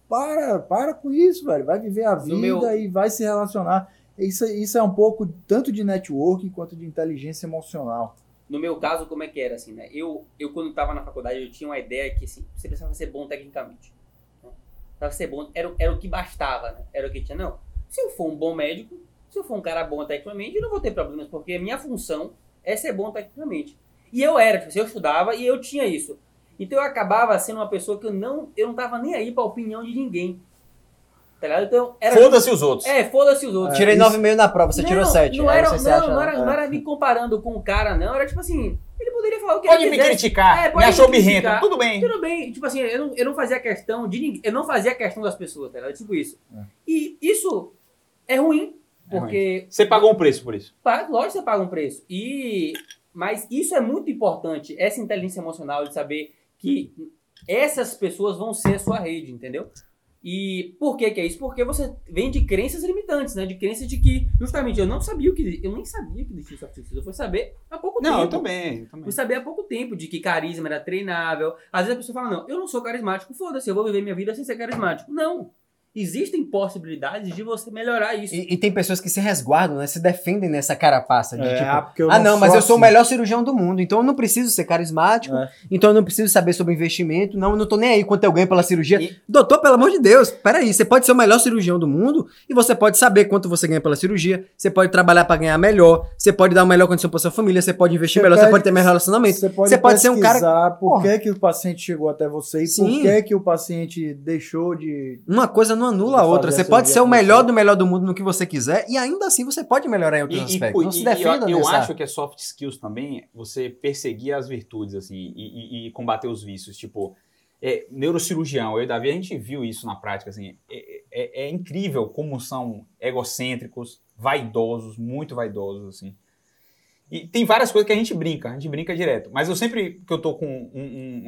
Para, para com isso, velho. Vai viver a vida meu... e vai se relacionar. Isso, isso é um pouco tanto de networking quanto de inteligência emocional. No meu caso, como é que era, assim, né? Eu, eu quando estava na faculdade, eu tinha uma ideia que, assim, você precisava ser bom tecnicamente. Né? Precisava ser bom, era, era o que bastava, né? Era o que tinha. Não, se eu for um bom médico, se eu for um cara bom tecnicamente, eu não vou ter problemas, porque a minha função... é ser bom tecnicamente. E eu era, tipo, eu estudava e eu tinha isso. Então eu acabava sendo uma pessoa que eu não, eu não tava nem aí pra opinião de ninguém. Tá ligado? Então, era... Foda-se os outros. É, foda-se os outros. É, tirei isso... nove e meio na prova, você não, tirou sete. Não era, não, não, acha, não, era, é. não era me comparando com o cara, não. Era tipo assim, ele poderia falar o que pode ele quisesse. Pode me criticar, é, pode me achou birrento, tudo bem. Tudo bem, tipo assim, eu não, eu não fazia questão de ninguém, eu não fazia questão das pessoas, tá ligado? Tipo isso. É. E isso é ruim. Porque... Você pagou um preço por isso? Lógico que você paga um preço. E... Mas isso é muito importante, essa inteligência emocional de saber que essas pessoas vão ser a sua rede, entendeu? E por que que é isso? Porque você vem de crenças limitantes, né? De crenças de que, justamente, eu não sabia o que... Eu nem sabia que existia soft skills. Eu fui saber há pouco não, tempo. Não, eu também, eu também. Fui saber há pouco tempo de que carisma era treinável. Às vezes a pessoa fala, não, eu não sou carismático. Foda-se, eu vou viver minha vida sem ser carismático. Não. Existem possibilidades de você melhorar isso. E, e tem pessoas que se resguardam, né? Se defendem nessa carapaça. De, é, tipo, não ah, não, mas eu assim. sou o melhor cirurgião do mundo, então eu não preciso ser carismático, é. então eu não preciso saber sobre investimento, não, eu não tô nem aí quanto eu ganho pela cirurgia. E... Doutor, pelo amor de Deus, peraí, você pode ser o melhor cirurgião do mundo e você pode saber quanto você ganha pela cirurgia, você pode trabalhar para ganhar melhor, você pode dar uma melhor condição para sua família, você pode investir você melhor, pode, você pode ter melhor relacionamento, você pode, você pode ser um cara... por que que o paciente chegou até você e Sim. por que que o paciente deixou de... Uma coisa não anula a outra. Você pode ser o melhor do melhor do mundo no que você quiser e ainda assim você pode melhorar em outros e, aspectos. E, não se defenda. Eu, eu acho que é soft skills também você perseguir as virtudes assim e, e, e combater os vícios. Tipo, é, neurocirurgião, eu e Davi, a gente viu isso na prática. Assim, é, é, é incrível como são egocêntricos, vaidosos, muito vaidosos. Assim. E tem várias coisas que a gente brinca, a gente brinca direto. Mas eu sempre que eu tô com um,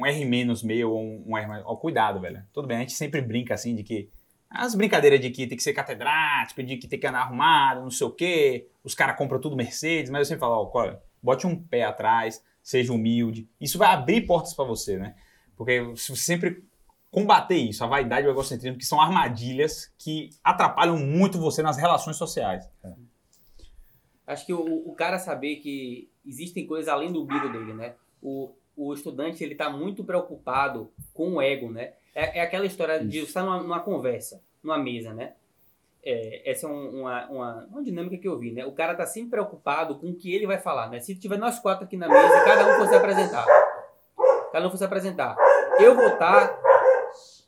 um, um R- meu ou um, um R-, ó, cuidado, velho. Tudo bem, a gente sempre brinca assim de que as brincadeiras de que tem que ser catedrático, de que tem que andar arrumado, não sei o quê, os caras compram tudo Mercedes, mas eu sempre falo, ó, bote um pé atrás, seja humilde. Isso vai abrir portas pra você, né? Porque você sempre combater isso, a vaidade e o egocentrismo, que são armadilhas que atrapalham muito você nas relações sociais. Acho que o, o cara saber que existem coisas além do umbigo dele, né? O, o estudante, ele tá muito preocupado com o ego, né? É aquela história de estar numa, numa conversa, numa mesa, né? É, essa é um, uma, uma, uma dinâmica que eu vi, né? O cara tá sempre preocupado com o que ele vai falar, né? Se tiver nós quatro aqui na mesa, cada um fosse apresentar. Cada um fosse apresentar. Eu vou estar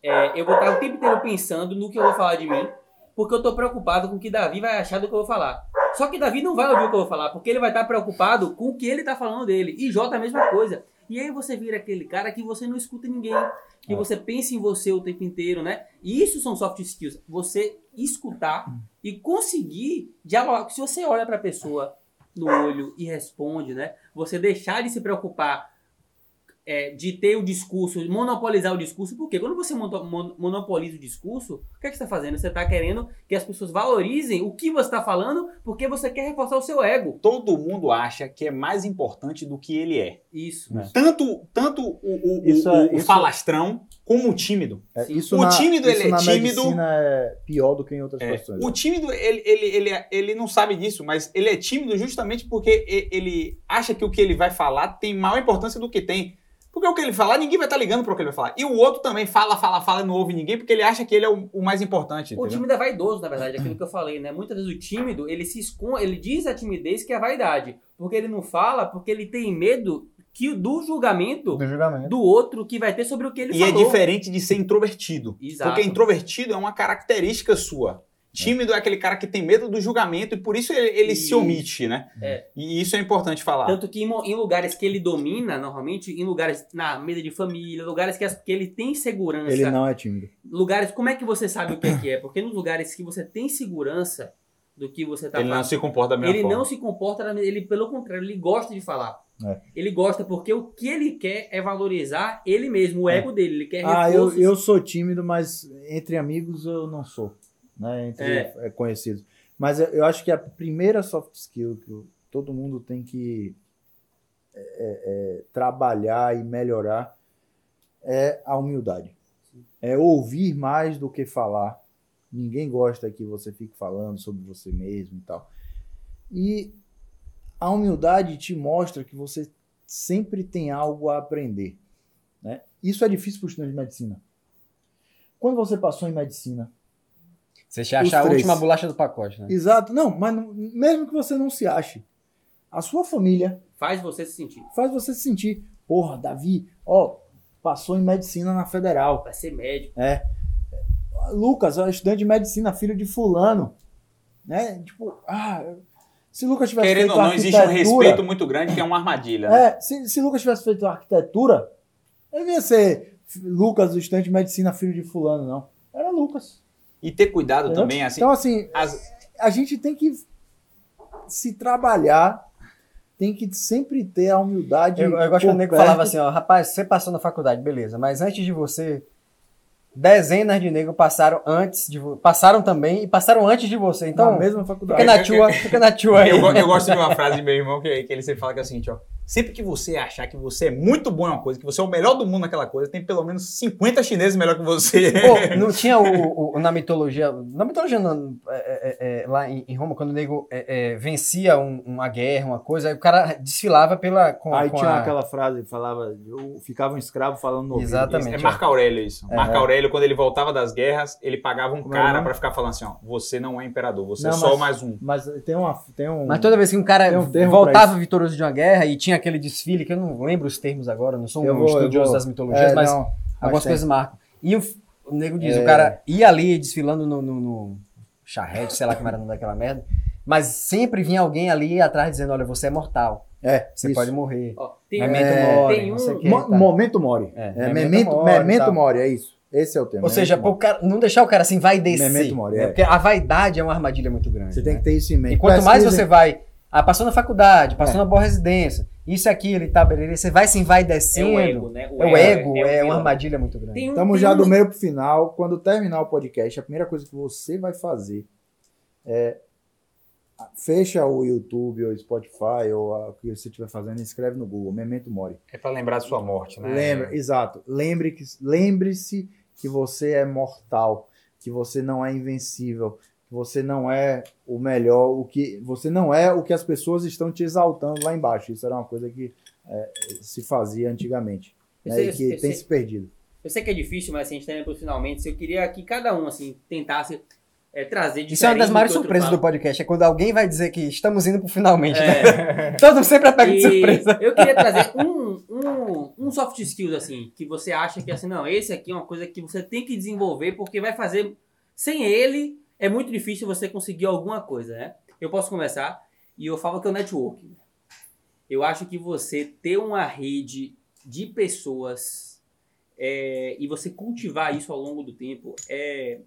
é, eu vou estar o tempo inteiro pensando no que eu vou falar de mim, porque eu tô preocupado com o que Davi vai achar do que eu vou falar. Só que Davi não vai ouvir o que eu vou falar, porque ele vai estar preocupado com o que ele tá falando dele. E Jota, a mesma coisa. E aí você vira aquele cara que você não escuta ninguém, que você pensa em você o tempo inteiro, né? E isso são soft skills. Você escutar e conseguir dialogar. Se você olha para a pessoa no olho e responde, né? Você deixar de se preocupar é, de ter o discurso, monopolizar o discurso, porque quando você monopoliza o discurso, o que é que você está fazendo? Você está querendo que as pessoas valorizem o que você está falando porque você quer reforçar o seu ego. Todo mundo acha que é mais importante do que ele é. Isso. Né? Tanto, tanto o, o, isso, o, o isso... falastrão como o tímido. É, isso o na, tímido, isso ele na é tímido. Medicina é pior do que em outras é, questões. O tímido, ele, ele, ele, ele não sabe disso, mas ele é tímido justamente porque ele acha que o que ele vai falar tem maior importância do que tem. Porque o que ele falar, ninguém vai estar ligando para o que ele vai falar. E o outro também fala, fala, fala e não ouve ninguém, porque ele acha que ele é o, o mais importante. Entendeu? O tímido é vaidoso, na verdade, é aquilo que eu falei, né? Muitas vezes o tímido, ele se esconde, ele diz a timidez que é a vaidade. Porque ele não fala, porque ele tem medo que, do, julgamento do julgamento do outro que vai ter sobre o que ele e falou. E é diferente de ser introvertido. Exato. Porque introvertido é uma característica sua. Tímido é aquele cara que tem medo do julgamento e por isso ele, ele se omite, né? É. E isso é importante falar. Tanto que em, em lugares que ele domina, normalmente, em lugares na mesa de família, lugares que, as, que ele tem segurança... Ele não é tímido. Lugares... Como é que você sabe o que é que é? Porque nos lugares que você tem segurança do que você está falando... Ele não se comporta da mesma forma. Ele não se comporta da mesma forma. Ele, pelo contrário, ele gosta de falar. É. Ele gosta porque o que ele quer é valorizar ele mesmo, o ego é. dele. Ele quer reforços. Ah, eu, eu sou tímido, mas entre amigos eu não sou. Né, entre é. conhecidos. Mas eu, eu acho que a primeira soft skill que eu, todo mundo tem que é, é, trabalhar e melhorar é a humildade. Sim. É ouvir mais do que falar. Ninguém gosta que você fique falando sobre você mesmo e tal. E a humildade te mostra que você sempre tem algo a aprender. Né? Isso é difícil para o estudante de medicina. Quando você passou em medicina, você se acha a última bolacha do pacote, né? Exato. Não, mas não, mesmo que você não se ache, a sua família... Faz você se sentir. Faz você se sentir. Porra, Davi, ó, passou em medicina na Federal. Vai ser médico. É. Lucas, ó, estudante de medicina, filho de fulano. Né? Tipo, ah... Se Lucas tivesse Querendo feito ou não, arquitetura, existe um respeito muito grande que é uma armadilha. É, né? se, se Lucas tivesse feito arquitetura, ele não ia ser Lucas, estudante de medicina, filho de fulano, não. Era Lucas. E ter cuidado Entendeu? também, assim... Então, assim, as... a gente tem que se trabalhar, tem que sempre ter a humildade... Eu, eu gosto quando o nego falava assim, ó, rapaz, você passou na faculdade, beleza, mas antes de você, dezenas de negros passaram antes de você, passaram também e passaram antes de você, então... Na mesma faculdade. Fica na tua, fica na tua aí. Eu, eu gosto de uma frase do meu irmão, que, que ele sempre fala que é o seguinte, ó, sempre que você achar que você é muito bom em uma coisa, que você é o melhor do mundo naquela coisa, tem pelo menos cinquenta chineses melhor que você. Pô, não tinha o, o, na mitologia... Na mitologia, não, é, é, é, lá em, em Roma, quando o nego é, é, vencia um, uma guerra, uma coisa, aí o cara desfilava pela... Com, aí com tinha a... aquela frase que falava... Eu ficava um escravo falando... No Exatamente. É Marco Aurélio isso. É. Marco Aurélio, quando ele voltava das guerras, ele pagava um cara pra ficar falando assim, ó, você não é imperador, você não, é só mas, mais um. Mas tem, uma, tem um... Mas toda vez que um cara um voltava vitorioso de uma guerra e tinha aquele desfile, que eu não lembro os termos agora, não sou um vou, estudioso das mitologias, é, mas não, algumas coisas marcam. E o, o nego diz, é. o cara ia ali desfilando no, no, no charrete, sei lá como era o nome daquela merda, mas sempre vinha alguém ali atrás dizendo, olha, você é mortal, é, você isso. pode morrer. Oh, tem, memento é, mori, um... que, Mo, tá. Momento mori. É, é, memento mori. Memento tá. mori, é isso. Esse é o tema. Ou seja, pô, cara, não deixar o cara assim, vai descer. Memento mori, é. Porque a vaidade é uma armadilha muito grande. Você né? tem que ter isso em mente. E quanto Parece mais você é... vai... Ah, passou na faculdade, passou é. na boa residência, isso aqui, ele tá, beleza, você vai sim, vai descendo. É o ego, né? O é, o ego, é, é, é uma armadilha muito grande. Um, Estamos já um... do meio pro final. Quando terminar o podcast, a primeira coisa que você vai fazer é fecha o YouTube ou o Spotify ou o que você estiver fazendo, escreve no Google, Memento Mori. É para lembrar da sua morte, né? Lembra, exato. Lembre que, lembre-se que você é mortal, que você não é invencível. Você não é o melhor, o que, você não é o que as pessoas estão te exaltando lá embaixo. Isso era uma coisa que é, se fazia antigamente, né? sei, e que tem sei, se perdido. Eu sei que é difícil, mas assim, a gente está indo para o finalmente. Eu queria que cada um assim, tentasse é, trazer diferente. Isso é uma das maiores surpresas fala. do podcast, é quando alguém vai dizer que estamos indo para o finalmente. É. Né? Todo mundo sempre pega de surpresa. Eu queria trazer um, um, um soft skills assim, que você acha que assim, não, esse aqui é uma coisa que você tem que desenvolver, porque vai fazer sem ele... É muito difícil você conseguir alguma coisa, né? Eu posso começar e eu falo que é o networking. Eu acho que você ter uma rede de pessoas é, e você cultivar isso ao longo do tempo, é,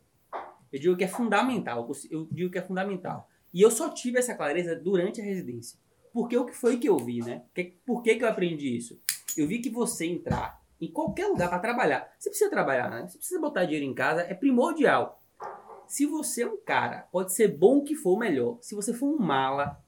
eu digo que é fundamental. Eu digo que é fundamental. E eu só tive essa clareza durante a residência. Porque o que foi que eu vi, né? Por que, que eu aprendi isso? eu vi que você entrar em qualquer lugar para trabalhar, você precisa trabalhar, né? Você precisa botar dinheiro em casa, é primordial. Se você é um cara, pode ser bom que for, melhor. Se você for um mala,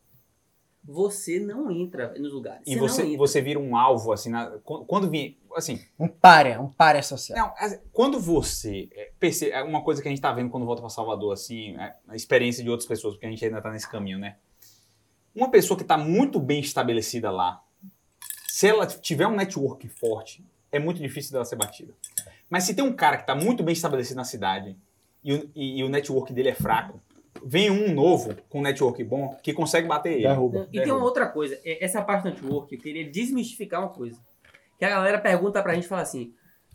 você não entra nos lugares. E você, você, você vira um alvo, assim, na, quando, quando vi, assim... Um pária, um pária social. Não, quando você percebe... É uma coisa que a gente tá vendo quando volta para Salvador, assim, é a experiência de outras pessoas, porque a gente ainda tá nesse caminho, né? Uma pessoa que tá muito bem estabelecida lá, se ela tiver um network forte, é muito difícil dela ser batida. Mas se tem um cara que tá muito bem estabelecido na cidade e o, e, e o network dele é fraco, vem um novo com network bom que consegue bater ele. Derruba. E tem uma outra coisa, essa parte do network, eu queria desmistificar uma coisa. Que a galera pergunta pra gente, fala assim,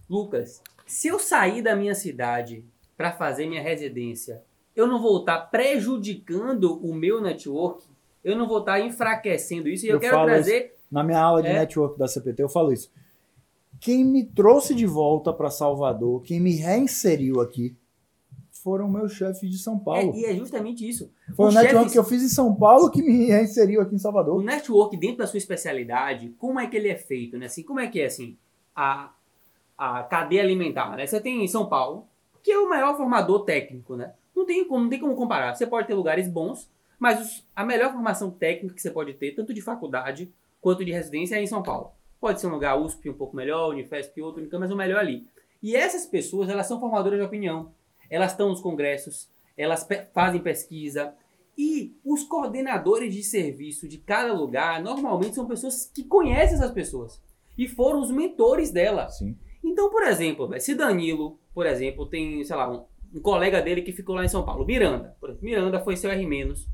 Lucas, se eu sair da minha cidade pra fazer minha residência, eu não vou estar prejudicando o meu network? Eu não vou estar enfraquecendo isso? E eu, eu quero trazer... Isso. Na minha aula de é... network da C P T eu falo isso. Quem me trouxe de volta pra Salvador, quem me reinseriu aqui, foram meus chefes de São Paulo. É, e é justamente isso. Foi o network chefes... que eu fiz em São Paulo que me reinseriu aqui em Salvador. O network dentro da sua especialidade, como é que ele é feito, né? Assim, como é que é assim, a, a cadeia alimentar, né? Você tem em São Paulo, que é o maior formador técnico, né? Não tem como, não tem como comparar. Você pode ter lugares bons, mas os, a melhor formação técnica que você pode ter, tanto de faculdade quanto de residência, é em São Paulo. Pode ser um lugar U S P um pouco melhor, Unifesp outro, mas o melhor ali. E essas pessoas, elas são formadoras de opinião. Elas estão nos congressos, elas pe- fazem pesquisa. E os coordenadores de serviço de cada lugar, normalmente, são pessoas que conhecem essas pessoas. E foram os mentores dela. Sim. Então, por exemplo, se Danilo, por exemplo, tem, sei lá, um, um colega dele que ficou lá em São Paulo, Miranda. Por exemplo, Miranda foi seu R-.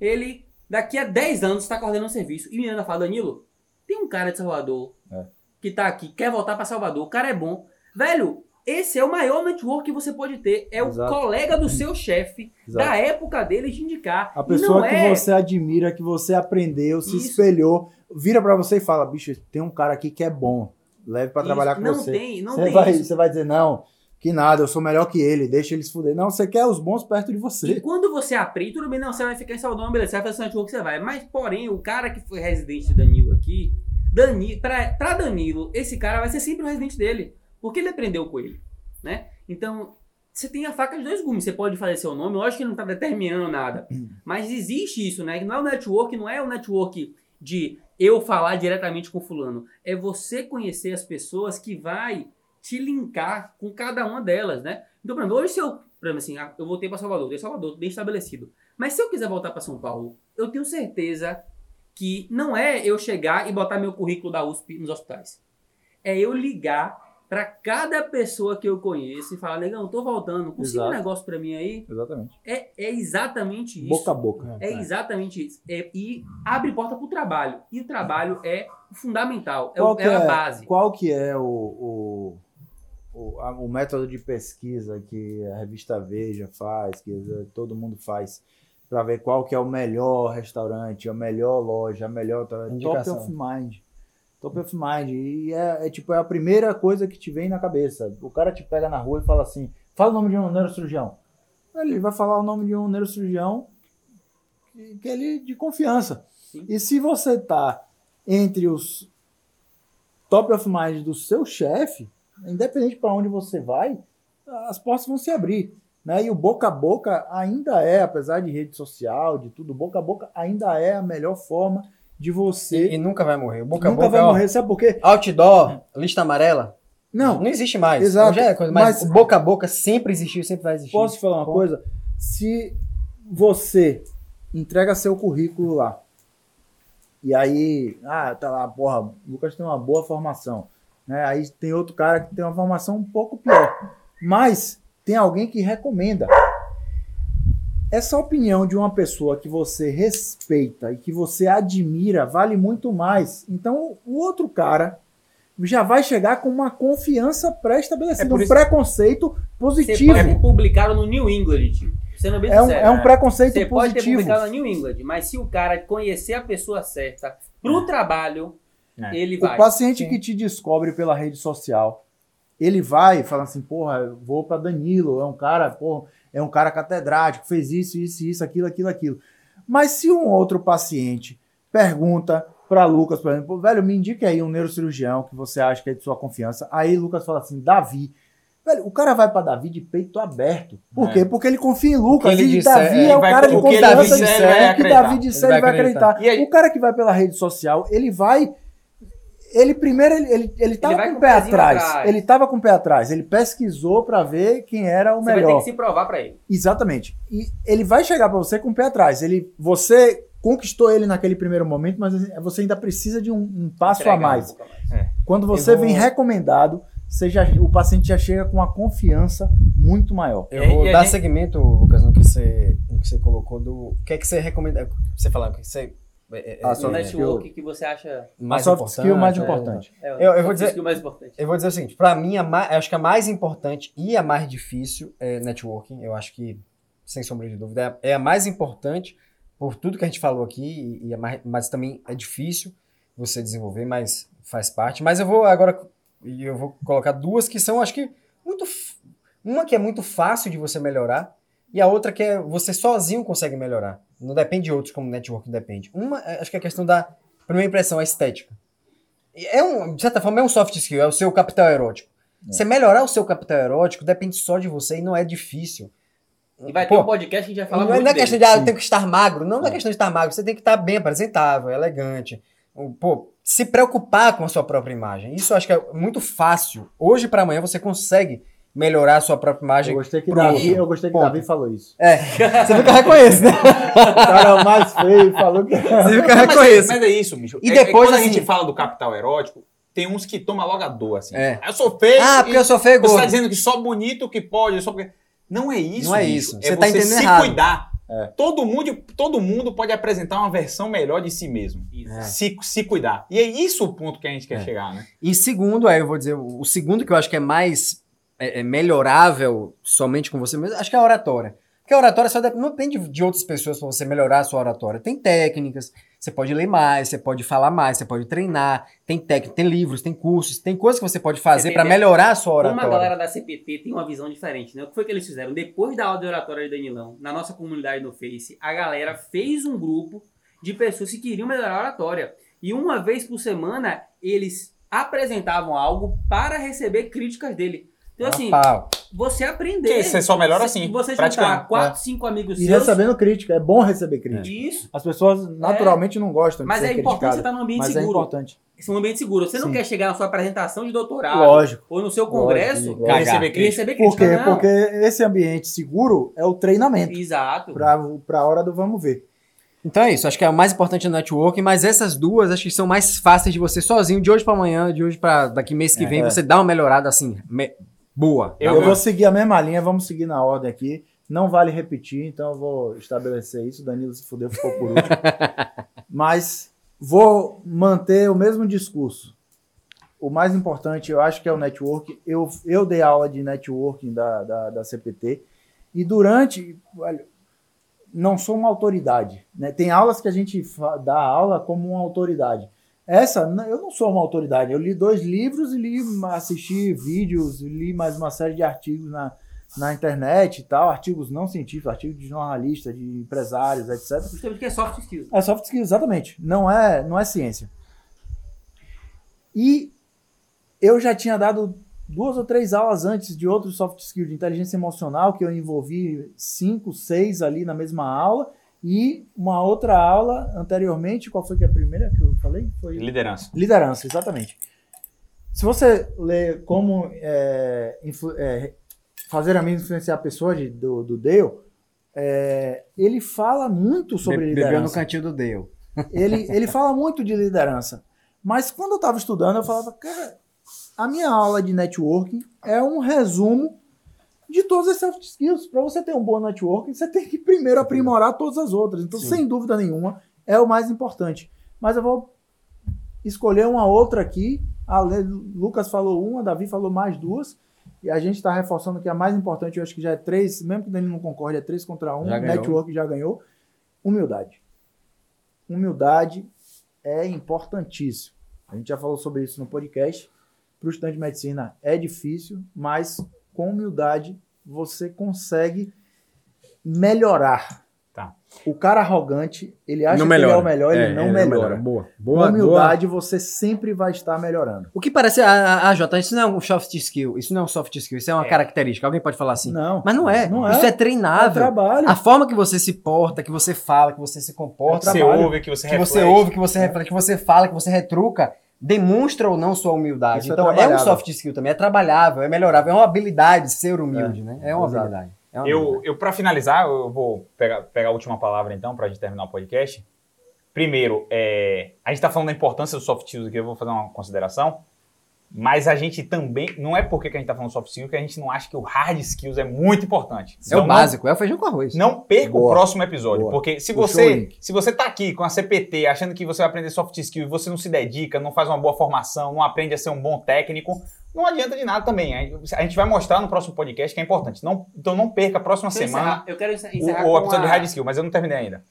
Ele, daqui a dez anos, está coordenando o serviço. E Miranda fala, Danilo, tem um cara de Salvador é. que está aqui, quer voltar para Salvador, o cara é bom. Velho... Esse é o maior network que você pode ter. É o Exato. colega do seu chefe, da época dele, de indicar. A pessoa que é... você admira, que você aprendeu, se Isso. espelhou, vira pra você e fala, bicho, tem um cara aqui que é bom, leve pra Isso. trabalhar com não você. Tem, não você tem, vai, você vai dizer, não, que nada, eu sou melhor que ele, deixa eles fuder. Não, você quer os bons perto de você. E quando você aprende, tudo bem, não, você vai ficar em Salvador, beleza, você vai fazer o network que você vai. Mas, porém, o cara que foi residente de Danilo aqui, Danilo, pra, pra Danilo, esse cara vai ser sempre o residente dele. Porque ele aprendeu com ele, né? Então, você tem a faca de dois gumes. Você pode fazer seu nome, lógico que não está determinando nada. Mas existe isso, né? Não é o network, não é o network de eu falar diretamente com fulano. É você conhecer as pessoas que vai te linkar com cada uma delas, né? Então, por exemplo, hoje se eu... Por exemplo, assim, eu voltei para Salvador, estou em Salvador, bem estabelecido. Mas se eu quiser voltar para São Paulo, eu tenho certeza que não é eu chegar e botar meu currículo da U S P nos hospitais. É eu ligar... Pra cada pessoa que eu conheço e falar, negão, tô voltando, consiga um negócio pra mim aí? Exatamente. É, é exatamente isso. Boca a boca. É, é exatamente isso. É, e abre porta pro trabalho. E o trabalho é fundamental, é, o, é, é a base. Qual que é o, o, o, a, o método de pesquisa que a revista Veja faz, que todo mundo faz, pra ver qual que é o melhor restaurante, a melhor loja, a melhor... Top of mind. Top of mind, e é, é tipo é a primeira coisa que te vem na cabeça. O cara te pega na rua e fala assim, fala o nome de um neurocirurgião. Ele vai falar o nome de um neurocirurgião que, que ele, de confiança. Sim. E se você tá entre os top of mind do seu chefe, independente para onde você vai, as portas vão se abrir, né? E o boca a boca ainda é, apesar de rede social, de tudo, boca a boca ainda é a melhor forma de você... E, e nunca vai morrer. O boca a boca vai ó, morrer, sabe por quê? Outdoor, lista amarela, não não existe mais. Exato. Já é coisa, mas, mas boca a boca sempre existiu, sempre vai existir. Posso te falar uma Bom. coisa? Se você entrega seu currículo lá, e aí, ah, tá lá, porra, o Lucas tem uma boa formação, né? Aí tem outro cara que tem uma formação um pouco pior, mas tem alguém que recomenda. Essa opinião de uma pessoa que você respeita e que você admira vale muito mais. Então, o outro cara já vai chegar com uma confiança pré-estabelecida, é um preconceito positivo. Você pode publicar no New England, sendo bem é sincero. Um, é um preconceito você positivo. Você pode ter publicado no New England, mas se o cara conhecer a pessoa certa pro trabalho, é. ele vai... O paciente Sim. que te descobre pela rede social, ele vai falar assim, porra, eu vou para Danilo, é um cara, porra... É um cara catedrático, fez isso, isso, isso, aquilo, aquilo, aquilo. Mas se um outro paciente pergunta, para Lucas, por exemplo, velho, me indique aí um neurocirurgião que você acha que é de sua confiança. Aí Lucas fala assim, Davi. Velho, o cara vai para Davi de peito aberto. Por é. quê? Porque ele confia em Lucas. Ele e disser, Davi é, é o vai, cara de confiança de sério. O que Davi disser, ele vai acreditar. Vai acreditar. O cara que vai pela rede social, ele vai... Ele primeiro, ele, ele, ele tava ele com, com o pé atrás. atrás. Ele tava com o pé atrás. Ele pesquisou para ver quem era o você melhor. Você vai ter que se provar para ele. Exatamente. E ele vai chegar para você com o pé atrás. Ele, você conquistou ele naquele primeiro momento, mas você ainda precisa de um, um passo Entrega a mais. Um mais. É. Quando você vou... vem recomendado, você já, o paciente já chega com uma confiança muito maior. Eu vou dar gente... seguimento, Lucas, no que você, no que você colocou do... O que é que você recomenda? Você falar o que você... É, é, o network que você acha mais soft importante, skill mais importante. É, eu, eu, vou dizer, mais importante. Eu vou dizer o seguinte, para mim, a mais, acho que a mais importante e a mais difícil é networking. Eu acho que, sem sombra de dúvida, é a mais importante por tudo que a gente falou aqui, e a mais, mas também é difícil você desenvolver, mas faz parte. Mas eu vou agora eu vou colocar duas que são, acho que, muito. Uma que é muito fácil de você melhorar, e a outra que é você sozinho consegue melhorar. Não depende de outros, como networking depende. Uma, acho que é a questão da primeira impressão, a estética. É um, de certa forma, é um soft skill, é o seu capital erótico. É. Você melhorar o seu capital erótico depende só de você e não é difícil. E vai Pô, ter um podcast que a gente vai falar não muito Não é questão dele. de, ah, eu tenho que estar magro. Não, não é, é questão de estar magro. Você tem que estar bem apresentável, elegante. Pô, se preocupar com a sua própria imagem. Isso eu acho que é muito fácil. Hoje para amanhã você consegue... melhorar a sua própria imagem. Eu gostei que Davi, eu gostei que Davi falou isso. É, você nunca reconhece, né? O cara mais feio falou que... Você nunca reconhece. Mas, mas é isso, bicho. E é, depois, é quando assim, a gente fala do capital erótico, tem uns que toma logo a dor, assim. É. Eu sou feio. Ah, porque eu sou feio, gordo. Você tá dizendo que só bonito que pode, só porque... Não é isso, Não é isso. Bicho. Você é tá você entendendo se errado. cuidar. É. Todo mundo, todo mundo pode apresentar uma versão melhor de si mesmo. É. Se, se cuidar. E é isso o ponto que a gente quer é. chegar, né? E segundo, aí eu vou dizer, o segundo que eu acho que é mais... é melhorável somente com você mesmo, acho que é a oratória. Porque a oratória só depende, não depende de outras pessoas para você melhorar a sua oratória. Tem técnicas, você pode ler mais, você pode falar mais, você pode treinar, tem técnica, tem livros, tem cursos, tem coisas que você pode fazer para melhorar a sua oratória. Como a galera da C P T tem uma visão diferente, né? O que foi que eles fizeram? Depois da aula de oratória de Danilão, na nossa comunidade no Face, a galera fez um grupo de pessoas que queriam melhorar a oratória. E uma vez por semana, eles apresentavam algo para receber críticas dele. Então, assim, Rapaz. você aprender... Que você só melhora assim, você juntar quatro, cinco amigos seus... E recebendo crítica, é bom receber crítica. Isso. As pessoas naturalmente é. não gostam de Mas ser é importante criticada. Você estar tá num ambiente Mas seguro. Mas é importante. Esse é um ambiente seguro. Você Sim. não quer chegar na sua apresentação de doutorado... Lógico. Ou no seu congresso... Lógico, lógico. Receber crítica. E receber crítica, Por quê? Não. Porque esse ambiente seguro é o treinamento. Exato. Para a hora do vamos ver. Então é isso, acho que é o mais importante no networking, mas essas duas acho que são mais fáceis de você sozinho, de hoje para amanhã, de hoje para daqui mês que é, vem, é. você dá uma melhorada assim... Me... Boa. Eu, eu vou seguir a mesma linha, vamos seguir na ordem aqui. Não vale repetir, então eu vou estabelecer isso. Danilo se fudeu, ficou por último. Mas vou manter o mesmo discurso. O mais importante, eu acho que é o networking. Eu, eu dei aula de networking da, da, da C P T e durante... Olha, não sou uma autoridade. Né? Tem aulas que a gente dá aula como uma autoridade. Essa, eu não sou uma autoridade, eu li dois livros e li, assisti vídeos, li mais uma série de artigos na, na internet e tal, artigos não científicos, artigos de jornalistas, de empresários, etcétera. Você sabe que é soft skills. É soft skills, exatamente. Não é, não é ciência. E eu já tinha dado duas ou três aulas antes de outros soft skills, de inteligência emocional, que eu envolvi cinco, seis ali na mesma aula. E uma outra aula anteriormente, qual foi que a primeira que eu falei? Foi... Liderança. Liderança, exatamente. Se você ler como é, influ- é, fazer amigos influenciar pessoas de, do, do Dale, é, ele fala muito sobre Be- liderança. Bebeu no cantinho do Dale. Ele, ele fala muito de liderança. Mas quando eu estava estudando, eu falava, cara, a minha aula de networking é um resumo de todas as soft skills. Para você ter um bom networking, você tem que primeiro aprimorar todas as outras. Então, Sim. sem dúvida nenhuma, é o mais importante. Mas eu vou escolher uma outra aqui. A Lucas falou uma, a Davi falou mais duas. E a gente está reforçando que a mais importante, eu acho que já é três, mesmo que ele não concorde, é três contra um. Já networking já ganhou. Humildade. Humildade é importantíssimo. A gente já falou sobre isso no podcast. Para o estudante de medicina é difícil, mas... com humildade, você consegue melhorar. Tá. O cara arrogante, ele acha que ele é o melhor, ele é, não, ele melhora. não melhora. Boa, boa, Com humildade, boa. Você sempre vai estar melhorando. O que parece, ah, Jota, isso não é um soft skill, isso não é um soft skill, isso é uma é. característica. Alguém pode falar assim, não, mas não é. Não isso é, é treinável. É trabalho. A forma que você se porta, que você fala, que você se comporta, é que você ouve, que você, que você ouve, que você reflete, que você fala, que você retruca, demonstra ou não sua humildade. Isso então é, é um soft skill também, é trabalhável, é melhorável, é uma habilidade ser humilde, é. né? É uma Exato. habilidade. Eu, eu para finalizar, eu vou pegar, pegar a última palavra, então, para a gente terminar o podcast. Primeiro, é, a gente está falando da importância do soft skills aqui, eu vou fazer uma consideração, mas a gente também, não é porque que a gente está falando soft skills que a gente não acha que o hard skills é muito importante. Então, é o básico, não, é o feijão com arroz. Não perca boa, o próximo episódio, boa. porque se você, se você tá aqui com a C P T achando que você vai aprender soft skills e você não se dedica, não faz uma boa formação, não aprende a ser um bom técnico... Não adianta de nada também. A gente vai mostrar no próximo podcast que é importante. Não, então não perca a próxima eu semana encerrar, eu quero encerrar o, o episódio a... de hard skill, mas eu não terminei ainda.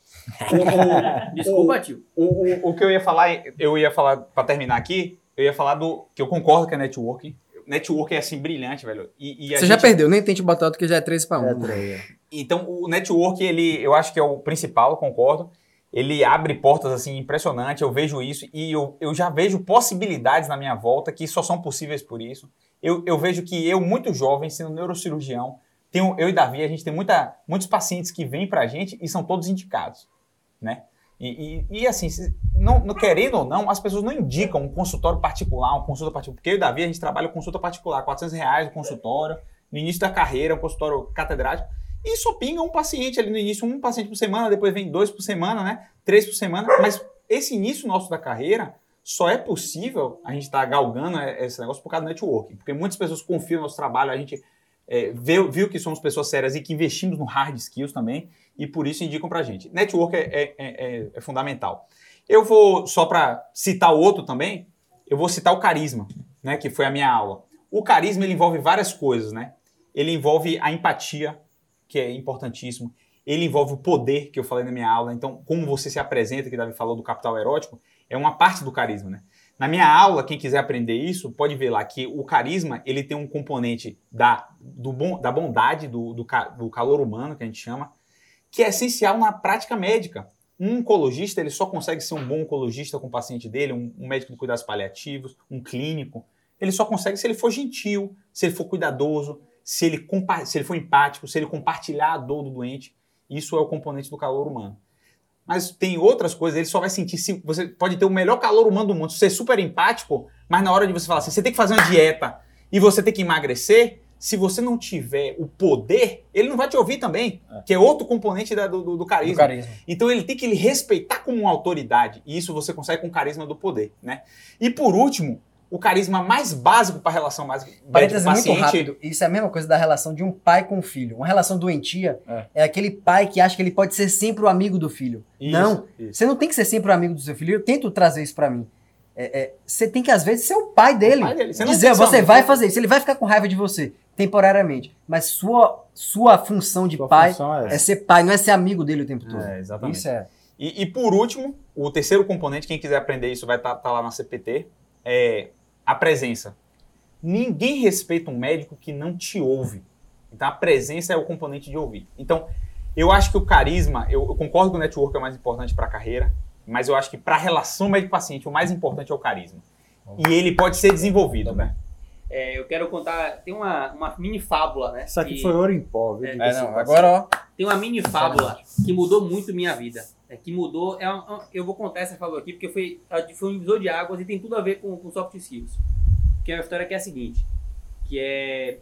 Desculpa, tio. O, o, o que eu ia falar, eu ia falar, pra terminar aqui, eu ia falar do que eu concordo que é networking. Networking é assim, brilhante, velho. E, e a Você gente... já perdeu, nem tente botar outro que já é três para um. É três. Então o networking, ele, eu acho que é o principal, eu concordo. Ele abre portas, assim, impressionante. Eu vejo isso e eu, eu já vejo possibilidades na minha volta que só são possíveis por isso. Eu, eu vejo que eu, muito jovem, sendo neurocirurgião, tenho, eu e Davi, a gente tem muita, muitos pacientes que vêm pra gente e são todos indicados, né? E, e, e assim, não, não, querendo ou não, as pessoas não indicam um consultório particular, uma consulta particular. Porque eu e Davi, a gente trabalha com consulta particular, quatrocentos reais o consultório, no início da carreira, um consultório catedrático. E só pinga um paciente ali no início, um paciente por semana, depois vem dois por semana, né? Três por semana. Mas esse início nosso da carreira só é possível a gente estar tá galgando esse negócio por causa do networking. Porque muitas pessoas confiam no nosso trabalho, a gente é, viu, viu que somos pessoas sérias e que investimos no hard skills também e por isso indicam pra gente. Networking é, é, é, é fundamental. Eu vou, só para citar o outro também, eu vou citar o carisma, né? Que foi a minha aula. O carisma, ele envolve várias coisas, né? Ele envolve a empatia, que é importantíssimo. Ele envolve o poder, que eu falei na minha aula. Então, como você se apresenta, que o Davi falou do capital erótico, é uma parte do carisma, né? Na minha aula, quem quiser aprender isso, pode ver lá que o carisma, ele tem um componente da, do bom, da bondade, do, do, do calor humano, que a gente chama, que é essencial na prática médica. Um oncologista, ele só consegue ser um bom oncologista com o paciente dele, um, um médico de cuidados paliativos, um clínico. Ele só consegue se ele for gentil, se ele for cuidadoso, Se ele, se ele for empático, se ele compartilhar a dor do doente, isso é o componente do calor humano. Mas tem outras coisas, ele só vai sentir... Se, você pode ter o melhor calor humano do mundo, ser super empático, mas na hora de você falar assim, você tem que fazer uma dieta e você tem que emagrecer, se você não tiver o poder, ele não vai te ouvir também, é. que é outro componente da, do, do, do, carisma. do carisma. Então ele tem que ele respeitar como uma autoridade, e isso você consegue com o carisma do poder, né? E por último... O carisma mais básico para a relação mais Parênteses muito rápido. Isso é a mesma coisa da relação de um pai com um filho. Uma relação doentia é, é aquele pai que acha que ele pode ser sempre o amigo do filho. Isso, não, isso. Você não tem que ser sempre o amigo do seu filho. Eu tento trazer isso para mim. É, é, você tem que, às vezes, ser o pai dele. O pai dele. Você dizer, você vai fazer isso. Ele vai ficar com raiva de você, temporariamente. Mas sua, sua função de sua pai função é, é ser pai, não é ser amigo dele o tempo todo. É, exatamente. Isso é. E, e, por último, o terceiro componente, quem quiser aprender isso vai estar tá, tá lá na C P T, é a presença. Ninguém respeita um médico que não te ouve. Então, a presença é o componente de ouvir. Então, eu acho que o carisma, eu, eu concordo que o network é o mais importante para a carreira, mas eu acho que para a relação médico-paciente, o mais importante é o carisma. E ele pode ser desenvolvido, né? É, eu quero contar, tem uma, uma mini fábula, né? Isso aqui que, foi ouro em pó. É, é, não, agora, ó. Tem uma mini fábula que mudou muito minha vida. É, que mudou, é um, eu vou contar essa fábula aqui porque foi, foi um divisor de águas e tem tudo a ver com, com soft skills. Que é uma história que é a seguinte, que é,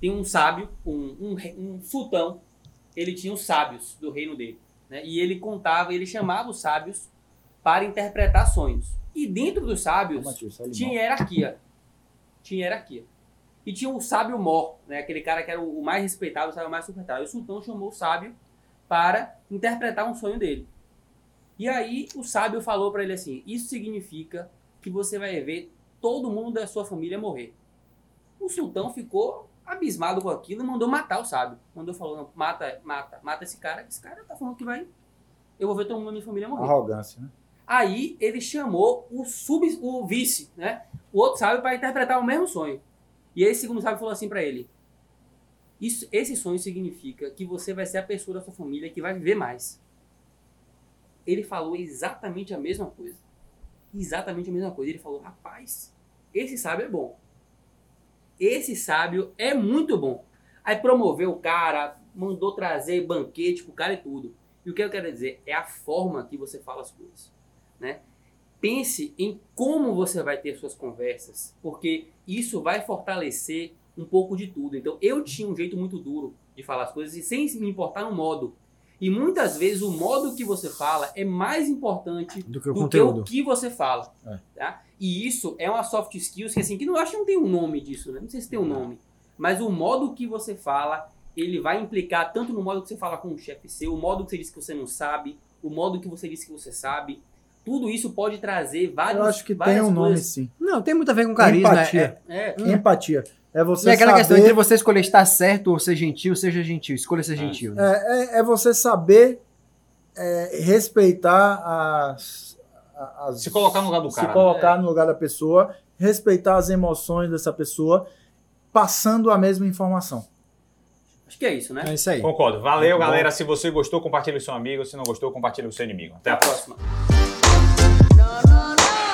tem um sábio, um, um, um sultão, ele tinha os sábios do reino dele, né? E ele contava, ele chamava os sábios para interpretar sonhos. E dentro dos sábios oh, Matheus, tinha hierarquia, tinha hierarquia. E tinha o sábio mor, né? Aquele cara que era o mais respeitado, o sábio mais respeitado. E o sultão chamou o sábio para interpretar um sonho dele. E aí o sábio falou para ele assim, isso significa que você vai ver todo mundo da sua família morrer. O sultão ficou abismado com aquilo e mandou matar o sábio. Mandou falou, não, mata, mata, mata esse cara, esse cara tá falando que vai, eu vou ver todo mundo da minha família morrer. Arrogância, né? Aí ele chamou o, sub, o vice, né? O outro sábio para interpretar o mesmo sonho. E aí o segundo sábio falou assim para ele, Isso, esse sonho significa que você vai ser a pessoa da sua família que vai viver mais. Ele falou exatamente a mesma coisa. Exatamente a mesma coisa. Ele falou, rapaz, esse sábio é bom. Esse sábio é muito bom. Aí promoveu o cara, mandou trazer banquete pro cara e tudo. E o que eu quero dizer é a forma que você fala as coisas, né? Pense em como você vai ter suas conversas, porque isso vai fortalecer um pouco de tudo. Então, eu tinha um jeito muito duro de falar as coisas e sem me importar no modo. E muitas vezes o modo que você fala é mais importante do que o, do que, o que você fala. É. Tá? E isso é uma soft skills que, assim, que não acho que não tem um nome disso, né? Não sei se tem um nome. Mas o modo que você fala, ele vai implicar tanto no modo que você fala com o chefe seu, o modo que você diz que você não sabe, o modo que você diz que você sabe. Tudo isso pode trazer vários... Eu acho que tem um nome, coisas. Sim. Não, tem muito a ver com carisma. Empatia. É, é, é. Empatia. É você é aquela saber... questão entre você escolher estar certo ou ser gentil, seja gentil. Escolha ser gentil. É, né? é, é você saber é, respeitar as, as... Se colocar no lugar do se cara. Se colocar é. no lugar da pessoa, respeitar as emoções dessa pessoa, passando a mesma informação. Acho que é isso, né? É isso aí. Concordo. Valeu, Muito galera. Bom. Se você gostou, compartilha com seu amigo. Se não gostou, compartilha com seu inimigo. Até, Até a próxima. próxima. No, no, no.